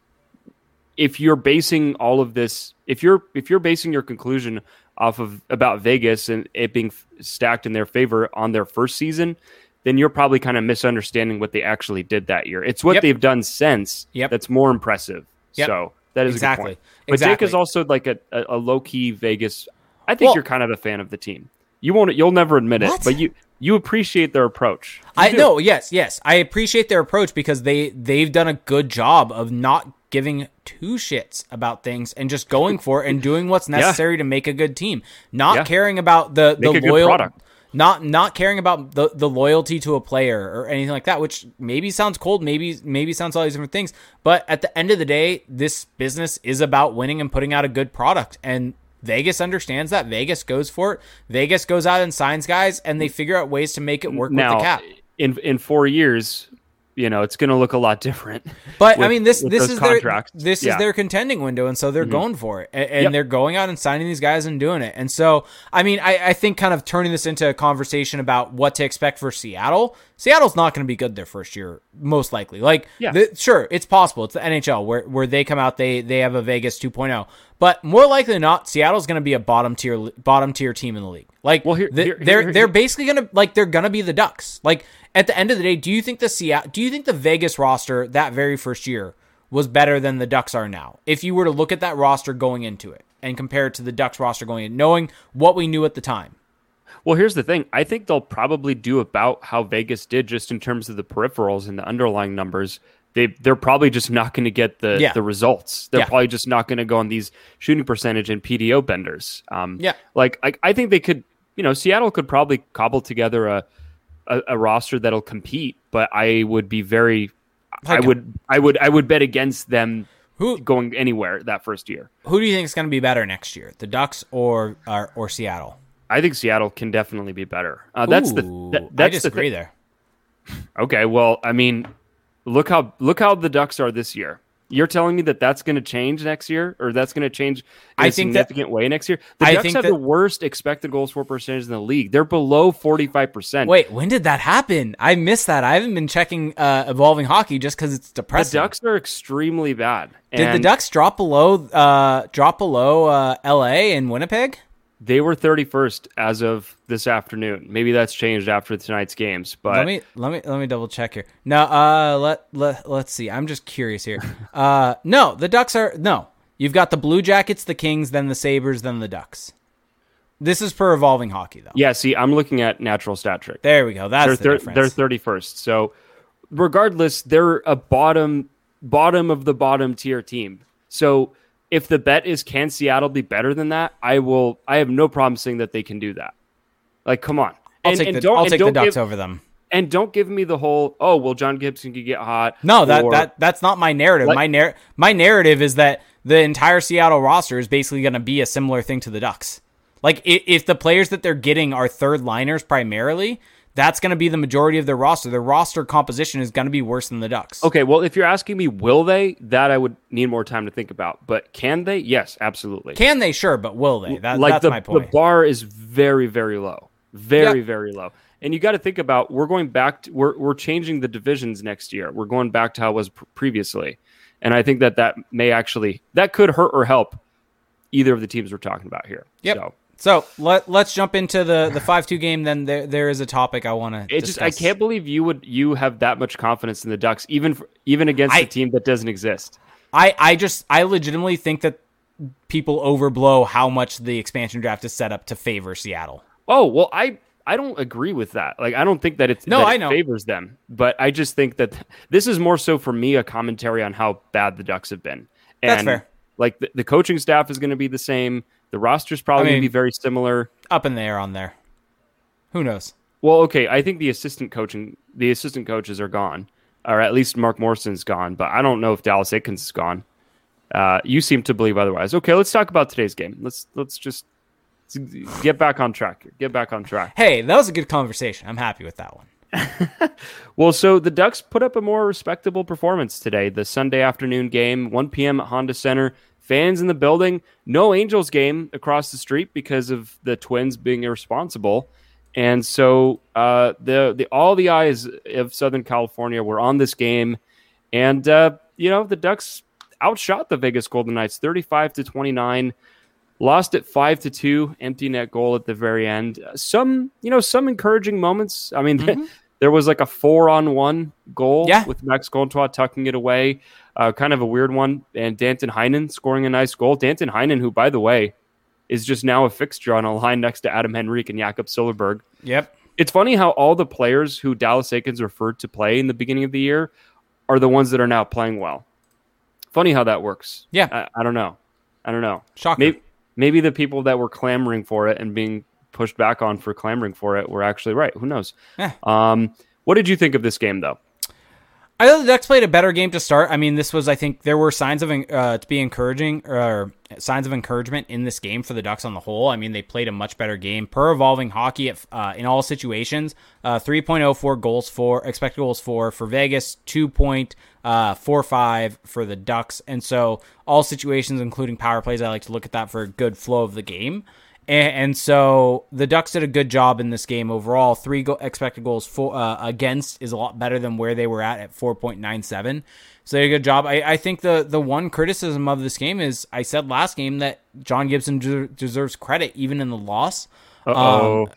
if you're basing all of this, if you're if you're basing your conclusion off of about Vegas and it being stacked in their favor on their first season, then you're probably kind of misunderstanding what they actually did that year. It's what yep. they've done since yep. that's more impressive. Yep. So that is exactly. a good point. But exactly. Jake is also like a, a low-key Vegas. I think well, you're kind of a fan of the team. You won't. You'll never admit what? it, but you you appreciate their approach. You I know. Yes. Yes. I appreciate their approach because they they've done a good job of not giving two shits about things and just going for it and doing what's necessary yeah. to make a good team. Not yeah. caring about the make the loyal. Product. Not not caring about the, the loyalty to a player or anything like that, which maybe sounds cold, maybe maybe sounds all these different things. But at the end of the day, this business is about winning and putting out a good product. And Vegas understands that. Vegas goes for it. Vegas goes out and signs guys, and they figure out ways to make it work now, with the cap. In in four years, you know, it's going to look a lot different. But with, I mean, this this is contracts. their this yeah. is their contending window, and so they're mm-hmm. going for it, and, and yep. they're going out and signing these guys and doing it. And so, I mean, I, I think kind of turning this into a conversation about what to expect for Seattle. Seattle's not going to be good their first year, most likely. Like, yeah. the, sure, it's possible. It's the N H L where where they come out, they they have a Vegas two point oh, but more likely than not, Seattle's going to be a bottom tier bottom tier team in the league. Like, well, here, the, here, here, they're here, here. they're basically going to like they're going to be the Ducks. Like. At the end of the day, do you think the Seattle, do you think the Vegas roster that very first year was better than the Ducks are now? If you were to look at that roster going into it and compare it to the Ducks roster going in, knowing what we knew at the time. Well, here's the thing. I think they'll probably do about how Vegas did, just in terms of the peripherals and the underlying numbers. They, they're probably just not going to get the, yeah. the results. They're yeah. probably just not going to go on these shooting percentage and P D O benders. Um, yeah. Like, I, I think they could, you know, Seattle could probably cobble together a, A, a roster that'll compete, but I would be very, I would, I would, I would bet against them who, going anywhere that first year. Who do you think is going to be better next year, the Ducks or or, or Seattle? I think Seattle can definitely be better. Uh, that's Ooh, the th- that's I disagree the th- there. Okay, well, I mean, look how look how the Ducks are this year. You're telling me that that's going to change next year, or that's going to change in I a think significant that, way next year? The I Ducks have that, the worst expected goals for percentage in the league. They're below forty-five percent. Wait, when did that happen? I missed that. I haven't been checking uh, Evolving Hockey just because it's depressing. The Ducks are extremely bad. Did the Ducks drop below uh, drop below uh, L A and Winnipeg? They were thirty-first as of this afternoon. Maybe that's changed after tonight's games. But let me let me let me double check here. No, uh, let let let's see. I'm just curious here. Uh, no, the Ducks are no. You've got the Blue Jackets, the Kings, then the Sabres, then the Ducks. This is per Evolving Hockey, though. Yeah. See, I'm looking at Natural Stat Trick. There we go. That's they're, the they're, difference. They're thirty-first. So, regardless, they're a bottom bottom of the bottom tier team. So. If the bet is can Seattle be better than that, I will. I have no problem saying that they can do that. Like, come on. I'll and, take and the, I'll take the Ducks give, over them. And don't give me the whole, oh, well, John Gibson could get hot. No, that, or, that that's not my narrative. Like, my narr- my narrative is that the entire Seattle roster is basically going to be a similar thing to the Ducks. Like, if, if the players that they're getting are third liners primarily, that's going to be the majority of their roster. Their roster composition is going to be worse than the Ducks. Okay, well, if you're asking me, will they? That I would need more time to think about. But can they? Yes, absolutely. Can they? Sure, but will they? That, like that's the, my point. The bar is very, very low. Very, yeah. very low. And you got to think about, we're going back to, we're we're changing the divisions next year. We're going back to how it was pr- previously. And I think that that may actually, that could hurt or help either of the teams we're talking about here. Yep. So. So let let's jump into the the five two game. Then there there is a topic I want to. It just I can't believe you would you have that much confidence in the Ducks, even for, even against I, a team that doesn't exist. I, I just I legitimately think that people overblow how much the expansion draft is set up to favor Seattle. Oh well, I I don't agree with that. Like I don't think that it's no that I it know favors them, but I just think that this is more so for me a commentary on how bad the Ducks have been. And that's fair. Like the, the coaching staff is going to be the same. The roster's probably I mean, going to be very similar. Up in the air on there. Who knows? Well, okay. I think the assistant coaching, the assistant coaches are gone, or at least Mark Morrison's gone, but I don't know if Dallas Eakins is gone. Uh, you seem to believe otherwise. Okay, let's talk about today's game. Let's let's just let's get back on track. Get back on track. Hey, that was a good conversation. I'm happy with that one. Well, so the Ducks put up a more respectable performance today. The Sunday afternoon game, one p.m. at Honda Center. Fans in the building, no Angels game across the street because of the Twins being irresponsible. And so uh, the the all the eyes of Southern California were on this game. And, uh, you know, the Ducks outshot the Vegas Golden Knights thirty-five to twenty-nine, lost at five to two, empty net goal at the very end. Some, you know, some encouraging moments. I mean, mm-hmm. There was like a four-on-one goal yeah. with Max Comtois tucking it away. Uh, kind of a weird one. And Danton Heinen scoring a nice goal. Danton Heinen, who, by the way, is just now a fixture on a line next to Adam Henrique and Jakob Silfverberg. Yep. It's funny how all the players who Dallas Eakins referred to play in the beginning of the year are the ones that are now playing well. Funny how that works. Yeah. I, I don't know. I don't know. Shocking. Maybe, maybe the people that were clamoring for it and being pushed back on for clamoring for it were actually right. Who knows? Yeah. Um, what did you think of this game, though? I thought the Ducks played a better game to start. I mean, this was, I think, there were signs of uh, to be encouraging or signs of encouragement in this game for the Ducks on the whole. I mean, they played a much better game per Evolving Hockey at, uh, in all situations. Uh, three point oh four goals for expected goals for for Vegas, two point four five for the Ducks, and so all situations, including power plays, I like to look at that for a good flow of the game. And so the Ducks did a good job in this game overall. Three go- expected goals for, uh, against is a lot better than where they were at at four point nine seven. So they did a good job. I, I think the, the one criticism of this game is I said last game that John Gibson de- deserves credit even in the loss. Uh-oh. Um,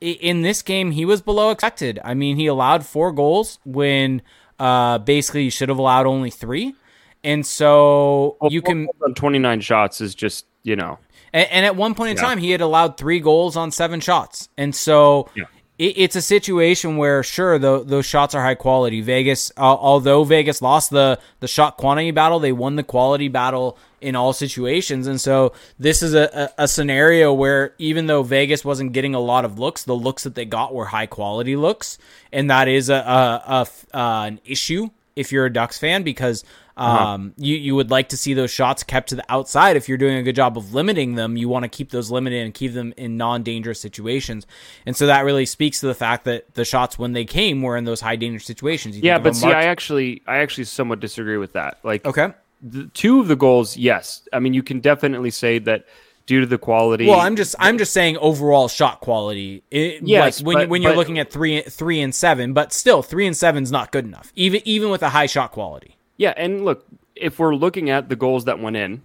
in this game, he was below expected. I mean, he allowed four goals when uh, basically he should have allowed only three. And so oh, you can... twenty-nine shots is just, you know... And at one point in yeah. time, he had allowed three goals on seven shots. And so yeah. it, it's a situation where, sure, the, those shots are high quality. Vegas, uh, although Vegas lost the, the shot quantity battle, they won the quality battle in all situations. And so this is a, a, a scenario where even though Vegas wasn't getting a lot of looks, the looks that they got were high quality looks. And that is a, a, a uh, an issue if you're a Ducks fan because... Um, uh-huh. you, you would like to see those shots kept to the outside. If you're doing a good job of limiting them, you want to keep those limited and keep them in non-dangerous situations. And so that really speaks to the fact that the shots when they came were in those high danger situations. You yeah, but see, March- I actually, I actually somewhat disagree with that. Like, okay. the, two of the goals, yes. I mean, you can definitely say that due to the quality. Well, I'm just I'm just saying overall shot quality. It, yes, like when, but, when you're but, looking at three three and seven, but still three and seven is not good enough, even even with a high shot quality. Yeah, and look, if we're looking at the goals that went in,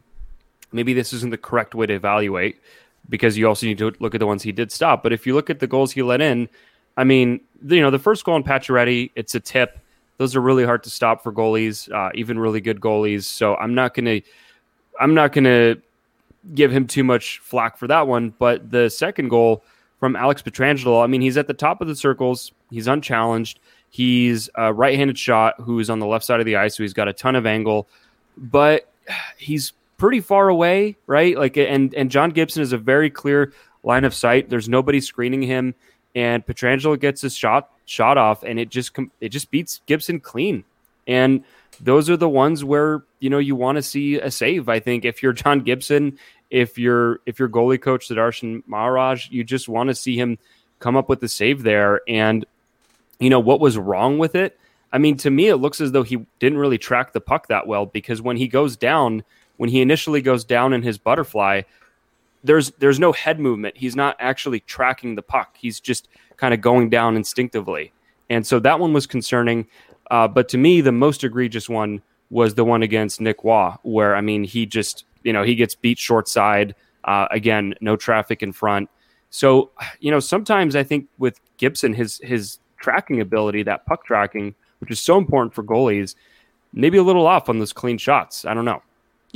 maybe this isn't the correct way to evaluate because you also need to look at the ones he did stop. But if you look at the goals he let in, I mean, you know, the first goal on Pacioretty, it's a tip. Those are really hard to stop for goalies, uh, even really good goalies. So I'm not gonna, I'm not gonna give him too much flack for that one. But the second goal from Alex Pietrangelo, I mean, he's at the top of the circles. He's unchallenged. He's a right-handed shot who's on the left side of the ice, so he's got a ton of angle, but he's pretty far away, right? Like, and and John Gibson is a very clear line of sight. There's nobody screening him, and Pietrangelo gets his shot shot off, and it just it just beats Gibson clean. And those are the ones where, you know, you want to see a save. I think if you're John Gibson, if you're if your goalie coach Sudarshan Maharaj, you just want to see him come up with the save there. And you know, what was wrong with it? I mean, to me, it looks as though he didn't really track the puck that well, because when he goes down, when he initially goes down in his butterfly, there's there's no head movement. He's not actually tracking the puck. He's just kind of going down instinctively. And so that one was concerning. Uh, but to me, the most egregious one was the one against Nick Waugh, where, I mean, he just, you know, he gets beat short side. Uh, again, no traffic in front. So, you know, sometimes I think with Gibson, his his... tracking ability, that puck tracking, which is so important for goalies, maybe a little off on those clean shots. I don't know.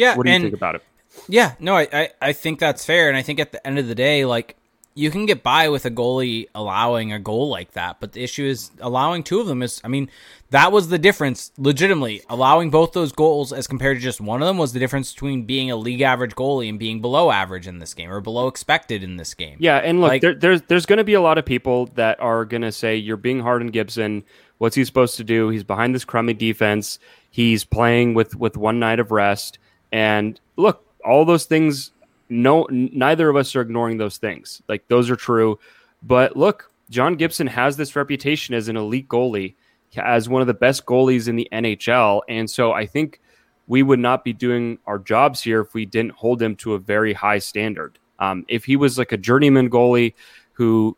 Yeah. What do and, you think about it? Yeah, no, I, I, I think that's fair. And I think at the end of the day, like, you can get by with a goalie allowing a goal like that, but the issue is allowing two of them is, I mean, that was the difference, legitimately. Allowing both those goals as compared to just one of them was the difference between being a league average goalie and being below average in this game, or below expected in this game. Yeah, and look, like, there, there's there's going to be a lot of people that are going to say, you're being hard on Gibson. What's he supposed to do? He's behind this crummy defense. He's playing with, with one night of rest. And look, all those things... No, neither of us are ignoring those things. Like, those are true. But look, John Gibson has this reputation as an elite goalie, as one of the best goalies in the N H L. And so I think we would not be doing our jobs here if we didn't hold him to a very high standard. Um, if he was like a journeyman goalie who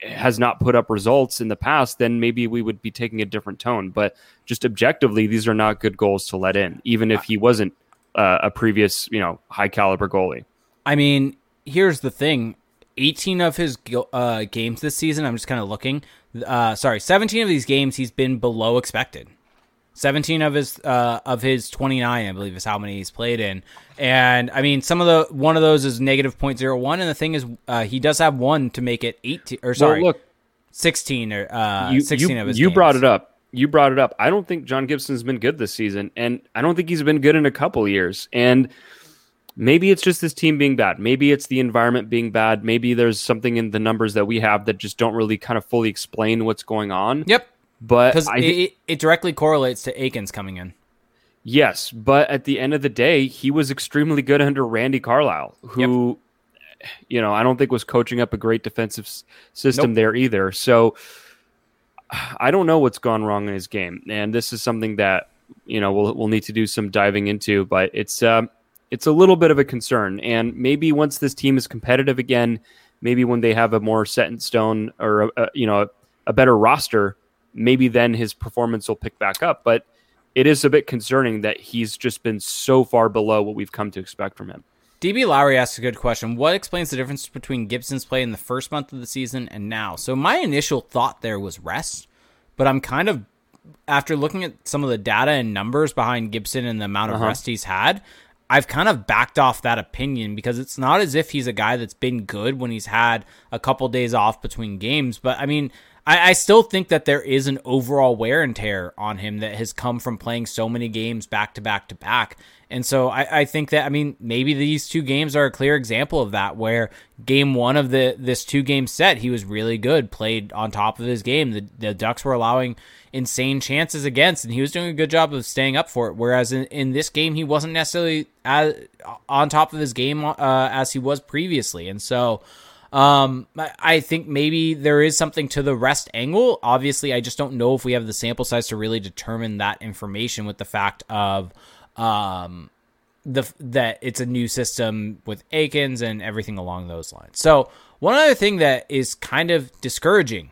has not put up results in the past, then maybe we would be taking a different tone. But just objectively, these are not good goals to let in, even if he wasn't uh, a previous, you know, high caliber goalie. I mean, here's the thing. eighteen of his uh, games this season, I'm just kind of looking. Uh, sorry, seventeen of these games, he's been below expected. seventeen of his uh, of his twenty-nine, I believe, is how many he's played in. And, I mean, some of the one of those is negative point zero one, and the thing is uh, he does have one to make it eighteen, or sorry, well, look, sixteen, or, uh, you, sixteen you, of his you games. You brought it up. You brought it up. I don't think John Gibson's been good this season, and I don't think he's been good in a couple years. And... maybe it's just this team being bad. Maybe it's the environment being bad. Maybe there's something in the numbers that we have that just don't really kind of fully explain what's going on. Yep. But I th- it, it directly correlates to Eakins coming in. Yes. But at the end of the day, he was extremely good under Randy Carlyle, who, yep. you know, I don't think was coaching up a great defensive system nope. there either. So I don't know what's gone wrong in his game. And this is something that, you know, we'll, we'll need to do some diving into, but it's, um, it's a little bit of a concern, and maybe once this team is competitive again, maybe when they have a more set in stone or a, a, you know, a, a better roster, maybe then his performance will pick back up. But it is a bit concerning that he's just been so far below what we've come to expect from him. D B Lowry asks a good question. What explains the difference between Gibson's play in the first month of the season and now? So my initial thought there was rest, but I'm kind of, after looking at some of the data and numbers behind Gibson and the amount of uh-huh. rest he's had, I've kind of backed off that opinion, because it's not as if he's a guy that's been good when he's had a couple days off between games. But I mean, I, I still think that there is an overall wear and tear on him that has come from playing so many games back to back to back. And so I, I think that, I mean, maybe these two games are a clear example of that, where game one of the this two game set, he was really good, played on top of his game. The, the Ducks were allowing insane chances against, and he was doing a good job of staying up for it. Whereas in, in this game, he wasn't necessarily as on top of his game uh, as he was previously. And so um, I think maybe there is something to the rest angle. Obviously, I just don't know if we have the sample size to really determine that information, with the fact of um, the that it's a new system with Eakins and everything along those lines. So one other thing that is kind of discouraging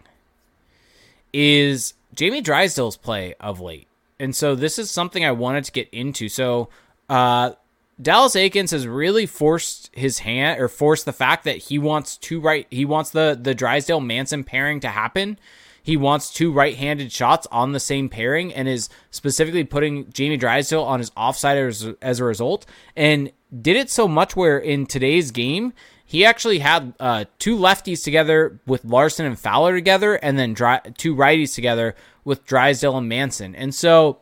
is Jamie Drysdale's play of late. And so this is something I wanted to get into. So uh, Dallas Eakins has really forced his hand or forced the fact that he wants two right. He wants the, the Drysdale Manson pairing to happen. He wants two right-handed shots on the same pairing and is specifically putting Jamie Drysdale on his offside as, as a result, and did it so much where in today's game, he actually had uh, two lefties together with Larsson and Fowler together, and then dry, two righties together with Drysdale and Manson. And so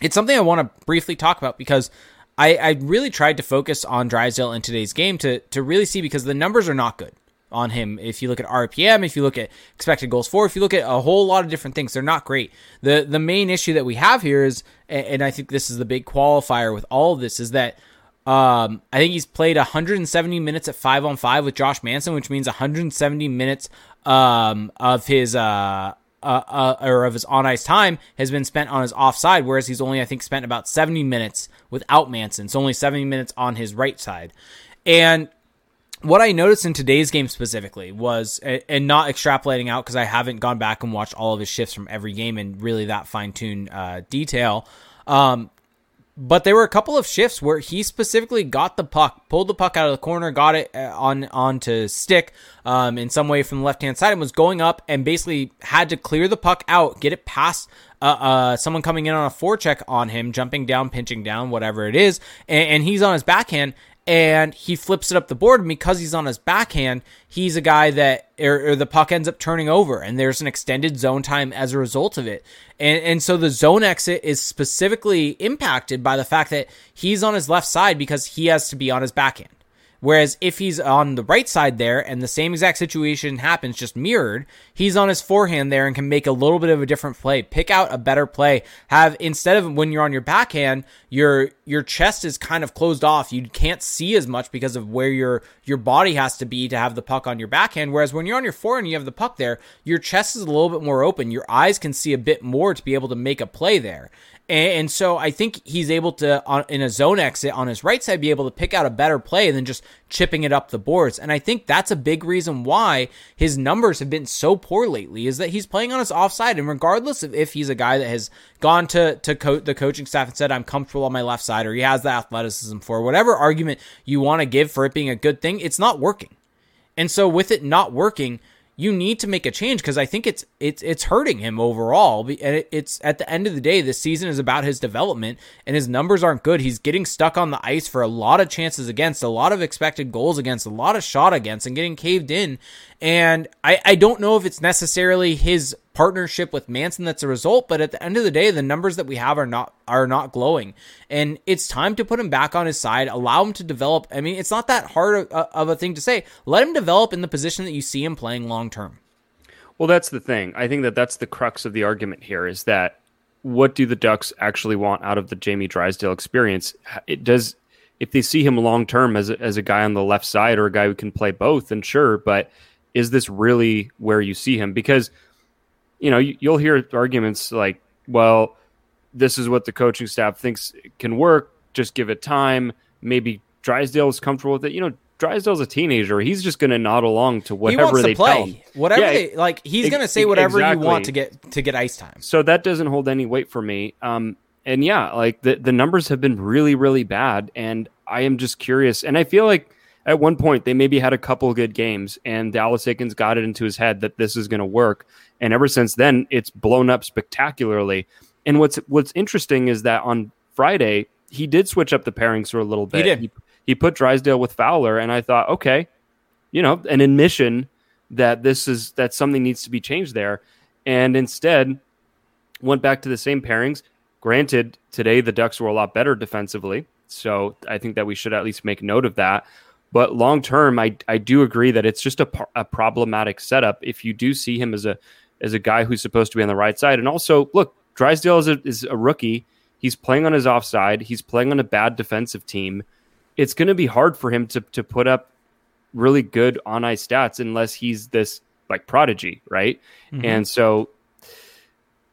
it's something I want to briefly talk about because I, I really tried to focus on Drysdale in today's game to, to really see, because the numbers are not good on him. If you look at R P M, if you look at expected goals for, if you look at a whole lot of different things, they're not great. The the main issue that we have here is, and I think this is the big qualifier with all of this, is that um, I think he's played one hundred seventy minutes at five on five with Josh Manson, which means one hundred seventy minutes um, of his uh, uh, uh, or of his on ice time has been spent on his offside, whereas he's only I think spent about seventy minutes without Manson. So only seventy minutes on his right side. And what I noticed in today's game specifically was, and not extrapolating out because I haven't gone back and watched all of his shifts from every game in really that fine-tuned uh, detail, um, but there were a couple of shifts where he specifically got the puck, pulled the puck out of the corner, got it on onto stick um, in some way from the left-hand side, and was going up and basically had to clear the puck out, get it past uh, uh, someone coming in on a forecheck on him, jumping down, pinching down, whatever it is, and, and he's on his backhand. And he flips it up the board, and because he's on his backhand, he's a guy that or, or the puck ends up turning over, and there's an extended zone time as a result of it. And and so the zone exit is specifically impacted by the fact that he's on his left side because he has to be on his backhand. Whereas if he's on the right side there and the same exact situation happens, just mirrored, he's on his forehand there and can make a little bit of a different play, pick out a better play, have, instead of when you're on your backhand, your your chest is kind of closed off. You can't see as much because of where your your body has to be to have the puck on your backhand. Whereas when you're on your forehand, you have the puck there, your chest is a little bit more open. Your eyes can see a bit more to be able to make a play there. And so I think he's able to, in a zone exit on his right side, be able to pick out a better play than just chipping it up the boards. And I think that's a big reason why his numbers have been so poor lately, is that he's playing on his offside. And regardless of if he's a guy that has gone to, to co- the coaching staff and said, I'm comfortable on my left side, or he has the athleticism for whatever argument you want to give for it being a good thing, it's not working. And so with it not working, you need to make a change, because I think it's it's it's hurting him overall. And it, it's at the end of the day, this season is about his development, and his numbers aren't good. He's getting stuck on the ice for a lot of chances against, a lot of expected goals against, a lot of shot against, and getting caved in. And I, I don't know if it's necessarily his partnership with Manson that's a result, but at the end of the day, the numbers that we have are not are not glowing, and it's time to put him back on his side, allow him to develop. I mean, it's not that hard of, of a thing to say. Let him develop in the position that you see him playing long term. Well, that's the thing. I think that that's the crux of the argument here, is that what do the Ducks actually want out of the Jamie Drysdale experience? It does, if they see him long term as a, as a guy on the left side or a guy who can play both, then sure, but is this really where you see him? Because you know, you'll hear arguments like, well, this is what the coaching staff thinks can work. Just give it time. Maybe Drysdale is comfortable with it. You know, Drysdale's a teenager. He's just going to nod along to whatever they tell him. Whatever yeah, they, like, he's going to say whatever exactly. you want to get to get ice time. So that doesn't hold any weight for me. Um, and yeah, like the, the numbers have been really, really bad. And I am just curious. And I feel like at one point, they maybe had a couple good games, and Dallas Eakins got it into his head that this is going to work. And ever since then, it's blown up spectacularly. And what's what's interesting is that on Friday, he did switch up the pairings for a little bit. He did. He, he put Drysdale with Fowler, and I thought, okay, you know, an admission that this is that something needs to be changed there. And instead, went back to the same pairings. Granted, today the Ducks were a lot better defensively, so I think that we should at least make note of that. But long term, I, I do agree that it's just a, a problematic setup if you do see him as a as a guy who's supposed to be on the right side. And also, look, Drysdale is a, is a rookie. He's playing on his offside. He's playing on a bad defensive team. It's going to be hard for him to to put up really good on ice stats unless he's this like prodigy, right? Mm-hmm. And so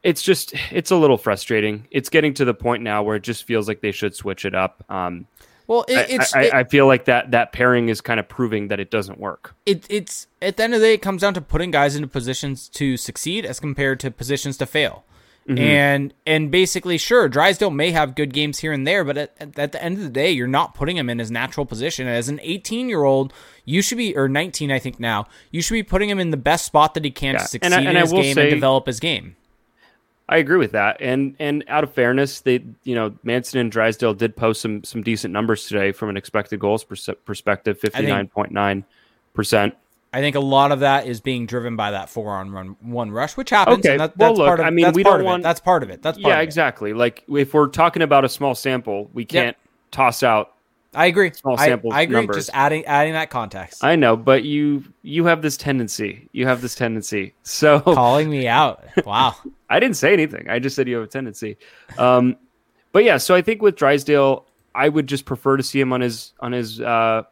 it's just, it's a little frustrating. It's getting to the point now where it just feels like they should switch it up. Um, well, it, it's, I, I, it, I feel like that, that pairing is kind of proving that it doesn't work. It, it's at the end of the day, it comes down to putting guys into positions to succeed as compared to positions to fail. Mm-hmm. And, and basically, sure, Drysdale may have good games here and there, but at, at the end of the day, you're not putting him in his natural position. As an eighteen year old, you should be, or nineteen, I think now, you should be putting him in the best spot that he can yeah. to succeed and I, and in his game say, and develop his game. I agree with that. And, and out of fairness, they, you know, Manson and Drysdale did post some, some decent numbers today from an expected goals perspective, fifty-nine point nine percent. I think a lot of that is being driven by that four on run, one rush, which happens. Okay. And that, that's well, look, part of, I mean, we don't want, that's part of it. That's part yeah, of it. exactly. Like if we're talking about a small sample, we can't yep. toss out. I agree. Small sample. I, I agree. Numbers. Just adding, adding that context. I know, but you, you have this tendency, you have this tendency. So calling me out. Wow. I didn't say anything. I just said you have a tendency. Um, but yeah, so I think with Drysdale, I would just prefer to see him on his, on his, uh,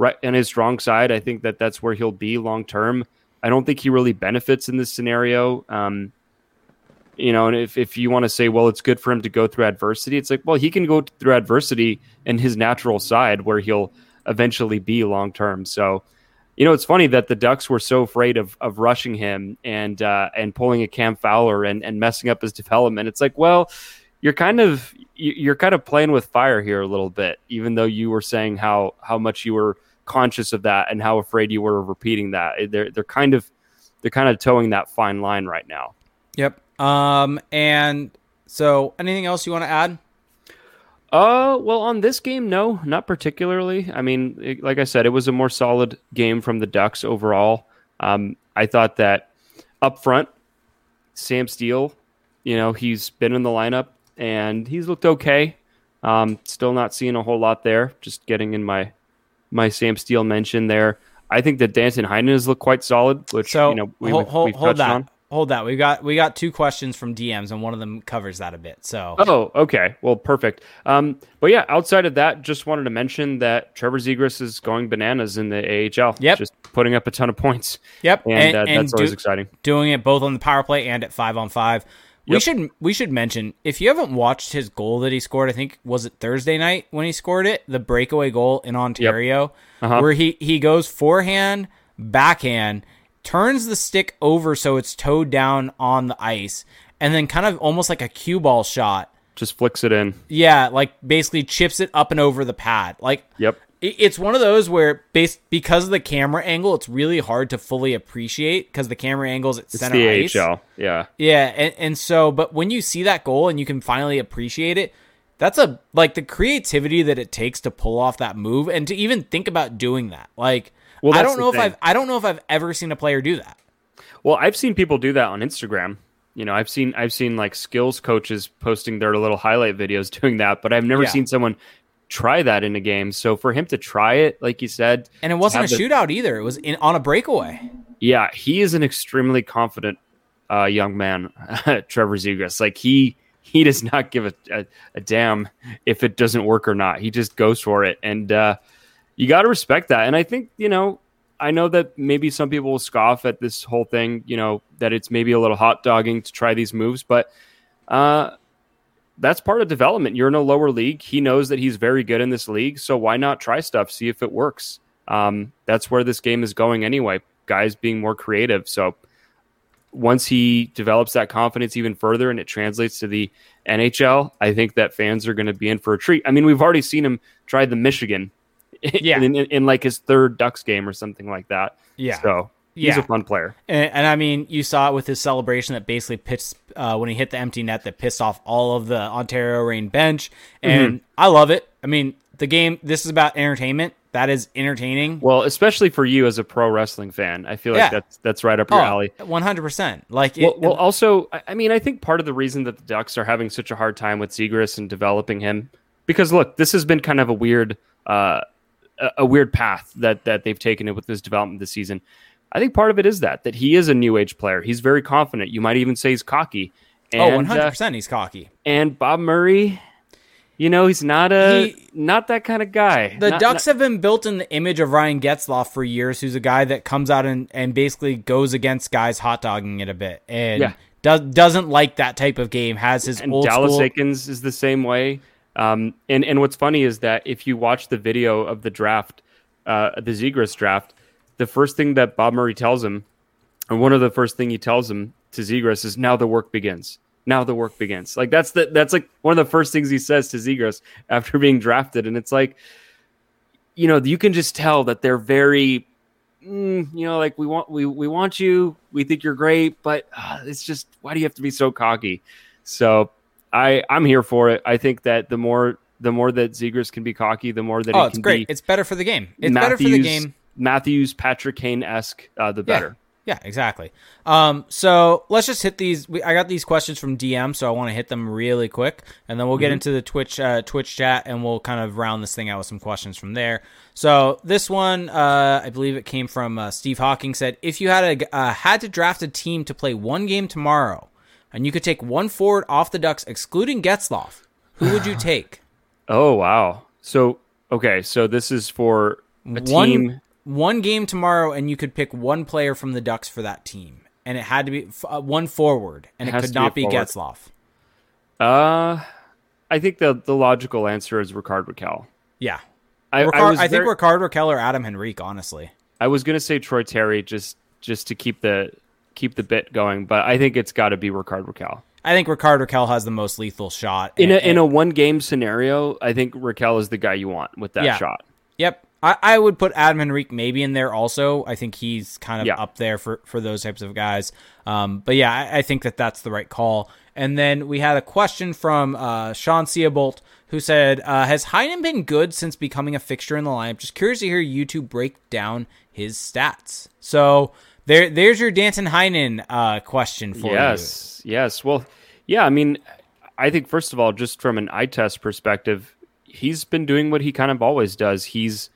right on his strong side. I think that that's where he'll be long term. I don't think he really benefits in this scenario. Um, you know, and if, if you want to say, well, it's good for him to go through adversity, it's like, well, he can go through adversity in his natural side where he'll eventually be long term. So, you know, it's funny that the Ducks were so afraid of of rushing him and uh, and pulling a Cam Fowler and and messing up his development. It's like, well, you're kind of you're kind of playing with fire here a little bit, even though you were saying how how much you were conscious of that and how afraid you were of repeating that. They're they're kind of they're kind of towing that fine line right now. Yep. Um. And so, anything else you want to add? Uh. Well, on this game, no, not particularly. I mean, it, like I said, it was a more solid game from the Ducks overall. Um. I thought that up front, Sam Steel, you know, he's been in the lineup and he's looked okay. Um. Still not seeing a whole lot there. Just getting in my. My Sam Steele mention there. I think that Danton Heinen has looked quite solid, which so, you know we, hold, hold, we've touched hold that. on. Hold that. We got we got two questions from D Ms, and one of them covers that a bit. So oh, okay, well, perfect. Um, but yeah, outside of that, just wanted to mention that Trevor Zegras is going bananas in the A H L. Yep, just putting up a ton of points. Yep, and, and, uh, and that's do, always exciting. Doing it both on the power play and at five on five. We yep. should we should mention, if you haven't watched his goal that he scored, I think, was it Thursday night when he scored it? The breakaway goal in Ontario, yep. uh-huh. where he, he goes forehand, backhand, turns the stick over so it's towed down on the ice, and then kind of almost like a cue ball shot. Just flicks it in. Yeah, like basically chips it up and over the pad. Like, yep. It's one of those where, based because of the camera angle, it's really hard to fully appreciate because the camera angle is at center ice. It's the A H L, yeah. Yeah, and, and so, but when you see that goal and you can finally appreciate it, that's a, like, the creativity that it takes to pull off that move and to even think about doing that. Like, well, I don't know if I've, I don't know if I've ever seen a player do that. Well, I've seen people do that on Instagram. You know, I've seen, I've seen, like, skills coaches posting their little highlight videos doing that, but I've never yeah. seen someone try that in a game. So for him to try it, like you said, and it wasn't a the, shootout either. It was in, on a breakaway. Yeah. He is an extremely confident uh, young man, Trevor Zegras. Like he, he does not give a, a, a damn if it doesn't work or not. He just goes for it. And uh, you got to respect that. And I think, you know, I know that maybe some people will scoff at this whole thing, you know, that it's maybe a little hot dogging to try these moves, but uh, that's part of development. You're in a lower league. He knows that he's very good in this league. So why not try stuff? See if it works. Um, that's where this game is going anyway. Guys being more creative. So once he develops that confidence even further and it translates to the N H L, I think that fans are going to be in for a treat. I mean, we've already seen him try the Michigan yeah. in, in, in like his third Ducks game or something like that. Yeah. So he's yeah. a fun player. And, and I mean, you saw it with his celebration that basically pissed, uh, when he hit the empty net that pissed off all of the Ontario Reign bench. And mm-hmm. I love it. I mean, the game, this is about entertainment. That is entertaining. Well, especially for you as a pro wrestling fan. I feel like yeah. that's that's right up your oh, alley. one hundred percent. Like, it, well, well, also, I mean, I think part of the reason that the Ducks are having such a hard time with Zegras and developing him, because look, this has been kind of a weird, uh, a weird path that, that they've taken with his development this season. I think part of it is that, that he is a new age player. He's very confident. You might even say he's cocky. And, oh, one hundred percent uh, he's cocky. And Bob Murray, you know, he's not a he, not that kind of guy. The not, Ducks not, have been built in the image of Ryan Getzlaf for years, who's a guy that comes out and, and basically goes against guys hot-dogging it a bit and yeah. does, doesn't like that type of game, has his and old Dallas school. Eakins is the same way. Um, and, and what's funny is that if you watch the video of the draft, uh, the Zegras draft, the first thing that Bob Murray tells him, and one of the first thing he tells him to Zegras is, now the work begins. Now the work begins. Like that's the, that's like one of the first things he says to Zegras after being drafted. And it's like, you know, you can just tell that they're very, mm, you know, like we want, we, we want you, we think you're great, but uh, it's just, why do you have to be so cocky? So I I'm here for it. I think that the more, the more that Zegras can be cocky, the more that oh, it it's can great. Be it's better for the game. It's Matthews, better for the game. Matthews, Patrick Kane-esque, uh, the better. Yeah. Yeah, exactly. Um, so let's just hit these. We, I got these questions from D M, so I want to hit them really quick, and then we'll get mm-hmm. into the Twitch uh, Twitch chat, and we'll kind of round this thing out with some questions from there. So this one, uh, I believe it came from uh, Steve Hawking, said, if you had a uh, had to draft a team to play one game tomorrow, and you could take one forward off the Ducks, excluding Getzlaf, who would you take? Oh, wow. So, okay, so this is for a one- team... One game tomorrow, and you could pick one player from the Ducks for that team, and it had to be uh, one forward, and it, it could not be, be Getzlaf. Uh, I think the the logical answer is Rickard Rakell. Yeah, I, Ricard, I, I think very, Rickard Rakell or Adam Henrique. Honestly, I was gonna say Troy Terry just just to keep the keep the bit going, but I think it's got to be Rickard Rakell. I think Rickard Rakell has the most lethal shot in and, a in a one game scenario. I think Rakell is the guy you want with that yeah. shot. Yep. I, I would put Adam Henrique maybe in there also. I think he's kind of yeah. up there for, for those types of guys. Um, but yeah, I, I think that that's the right call. And then we had a question from uh, Sean Seabolt, who said, uh, has Heinen been good since becoming a fixture in the lineup? Just curious to hear you two break down his stats. So there, there's your Danton Heinen uh, question for yes. you. Yes, yes. Well, yeah, I mean, I think first of all, just from an eye test perspective, he's been doing what he kind of always does. He's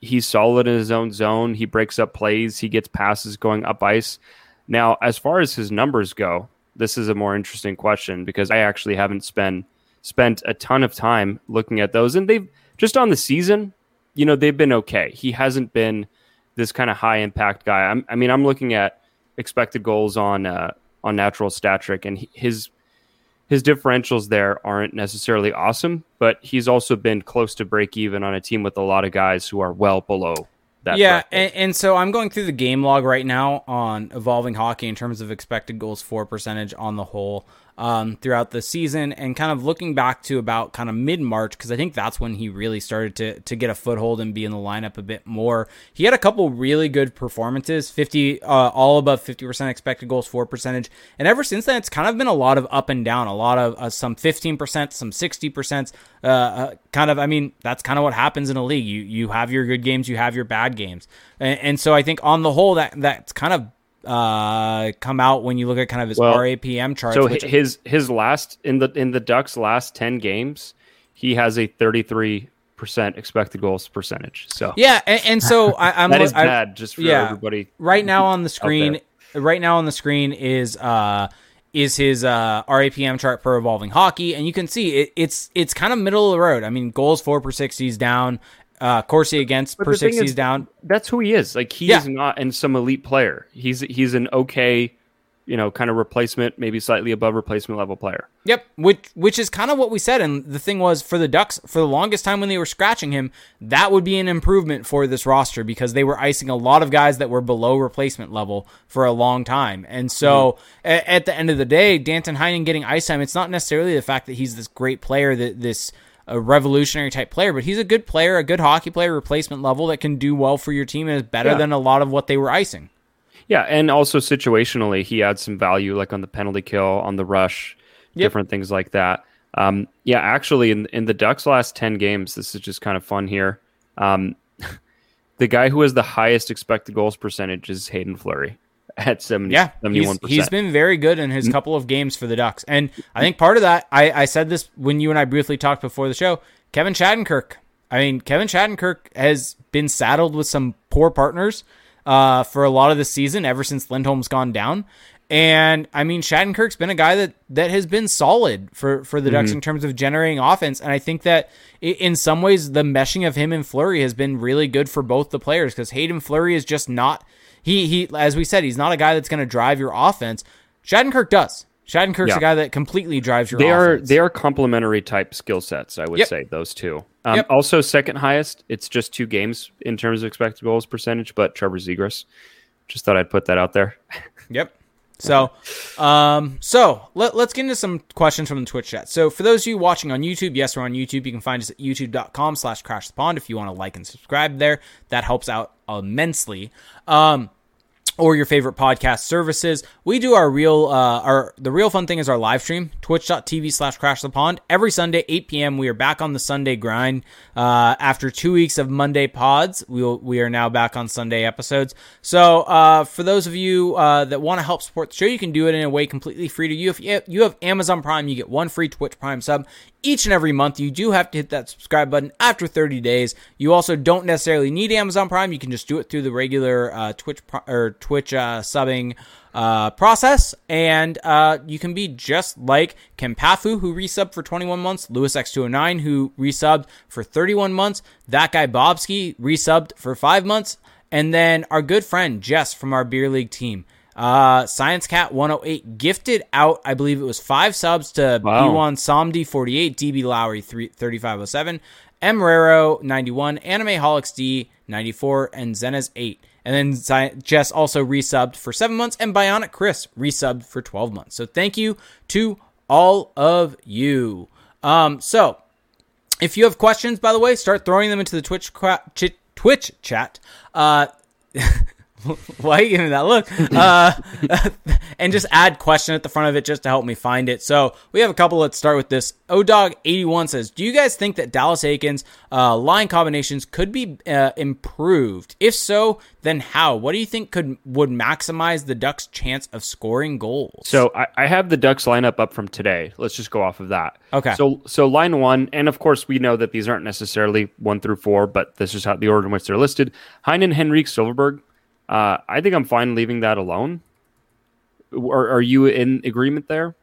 He's solid in his own zone. He breaks up plays. He gets passes going up ice. Now, as far as his numbers go, this is a more interesting question because I actually haven't spent spent a ton of time looking at those. And they've just on the season, you know, they've been okay. He hasn't been this kind of high impact guy. I'm, I mean, I'm looking at expected goals on uh, on Natural Stat Trick, and his his differentials there aren't necessarily awesome, but he's also been close to break even on a team with a lot of guys who are well below that. Yeah, and, and so I'm going through the game log right now on Evolving Hockey in terms of expected goals for percentage on the whole um, throughout the season, and kind of looking back to about kind of mid-March, because I think that's when he really started to to get a foothold and be in the lineup a bit more. He had a couple really good performances, fifty uh, all above fifty percent expected goals for percentage, and ever since then it's kind of been a lot of up and down, a lot of uh, some fifteen percent, some sixty percent, uh, uh, kind of, I mean, that's kind of what happens in a league. You you have your good games, you have your bad games, and, and so I think on the whole that that's kind of uh come out when you look at kind of his well, R A P M charts. So which his his last in the in the Ducks last ten games, he has a thirty-three percent expected goals percentage. So yeah, and, and so I, I'm that is I, bad just for yeah, everybody. Right now on the screen, right now on the screen is uh is his uh R A P M chart per Evolving Hockey, and you can see it, it's it's kind of middle of the road. I mean, goals for per sixty is down. Uh, Corsi against but per sixty is down. That's who he is. Like he yeah. is not in some elite player. He's he's an okay, you know, kind of replacement, maybe slightly above replacement level player. Yep, which which is kind of what we said. And the thing was for the Ducks for the longest time when they were scratching him, that would be an improvement for this roster because they were icing a lot of guys that were below replacement level for a long time. And so mm-hmm. a- at the end of the day, Danton Heinen getting ice time. It's not necessarily the fact that he's this great player that this. A revolutionary type player, but he's a good player, a good hockey player, replacement level that can do well for your team and is better yeah. than a lot of what they were icing. Yeah, and also situationally, he adds some value, like on the penalty kill, on the rush, yep. different things like that. Um, yeah, actually, in in the Ducks' last ten games, this is just kind of fun here. Um, the guy who has the highest expected goals percentage is Haydn Fleury. At seventy, yeah, seventy-one percent. He's, he's been very good in his couple of games for the Ducks. And I think part of that, I, I said this when you and I briefly talked before the show, Kevin Shattenkirk. I mean, Kevin Shattenkirk has been saddled with some poor partners uh, for a lot of the season ever since Lindholm's gone down. And, I mean, Shattenkirk's been a guy that, that has been solid for, for the mm-hmm. Ducks in terms of generating offense. And I think that in some ways the meshing of him and Fleury has been really good for both the players because Haydn Fleury is just not – He he, as we said, he's not a guy that's going to drive your offense. Shattenkirk does. Shattenkirk's yeah. a guy that completely drives your they offense. Are, they are complementary type skill sets, I would yep. say, those two. Um, yep. Also, second highest, it's just two games in terms of expected goals percentage, but Trevor Zegras. Just thought I'd put that out there. Yep. So, um, so let, let's get into some questions from the Twitch chat. So for those of you watching on YouTube, yes, we're on YouTube. You can find us at youtube.com slash crash the pond. If you want to like and subscribe there, that helps out immensely. Um, or your favorite podcast services. We do our real, uh, our, the real fun thing is our live stream, twitch.tv slash crash the pond. Every Sunday, eight p.m. We are back on the Sunday grind. Uh, after two weeks of Monday pods, we will, we are now back on Sunday episodes. So, uh, for those of you, uh, that want to help support the show, you can do it in a way completely free to you. If you have Amazon Prime, you get one free Twitch Prime sub each and every month. You do have to hit that subscribe button after thirty days. You also don't necessarily need Amazon Prime. You can just do it through the regular, uh, Twitch or Twitch. Twitch uh, subbing uh, process, and uh, you can be just like Kempafu, who resubbed for twenty-one months, Lewis X two oh nine, who resubbed for thirty-one months, that guy Bobski resubbed for five months, and then our good friend Jess from our Beer League team, uh, Science Cat one oh eight, gifted out, I believe it was five subs to wow. B one Somdi forty-eight, D B Lowry thirty-five oh seven, Mrero ninety-one, Animeholics D ninety-four, and Zenas eight. And then Jess also resubbed for seven months, and Bionic Chris resubbed for twelve months. So thank you to all of you. Um, so if you have questions, by the way, start throwing them into the Twitch cra- ch- Twitch chat. Uh, why are you giving that look? Uh, and just add question at the front of it just to help me find it. So we have a couple. Let's start with this. O dog eighty-one says, do you guys think that Dallas Eakins uh, line combinations could be uh, improved? If so, then how? What do you think could would maximize the Ducks' chance of scoring goals? So I, I have the Ducks lineup up from today. Let's just go off of that. Okay. So so line one, and of course we know that these aren't necessarily one through four, but this is how the order in which they're listed. Heinen, Henrique, Silfverberg. Uh, I think I'm fine leaving that alone. Are, are you in agreement there?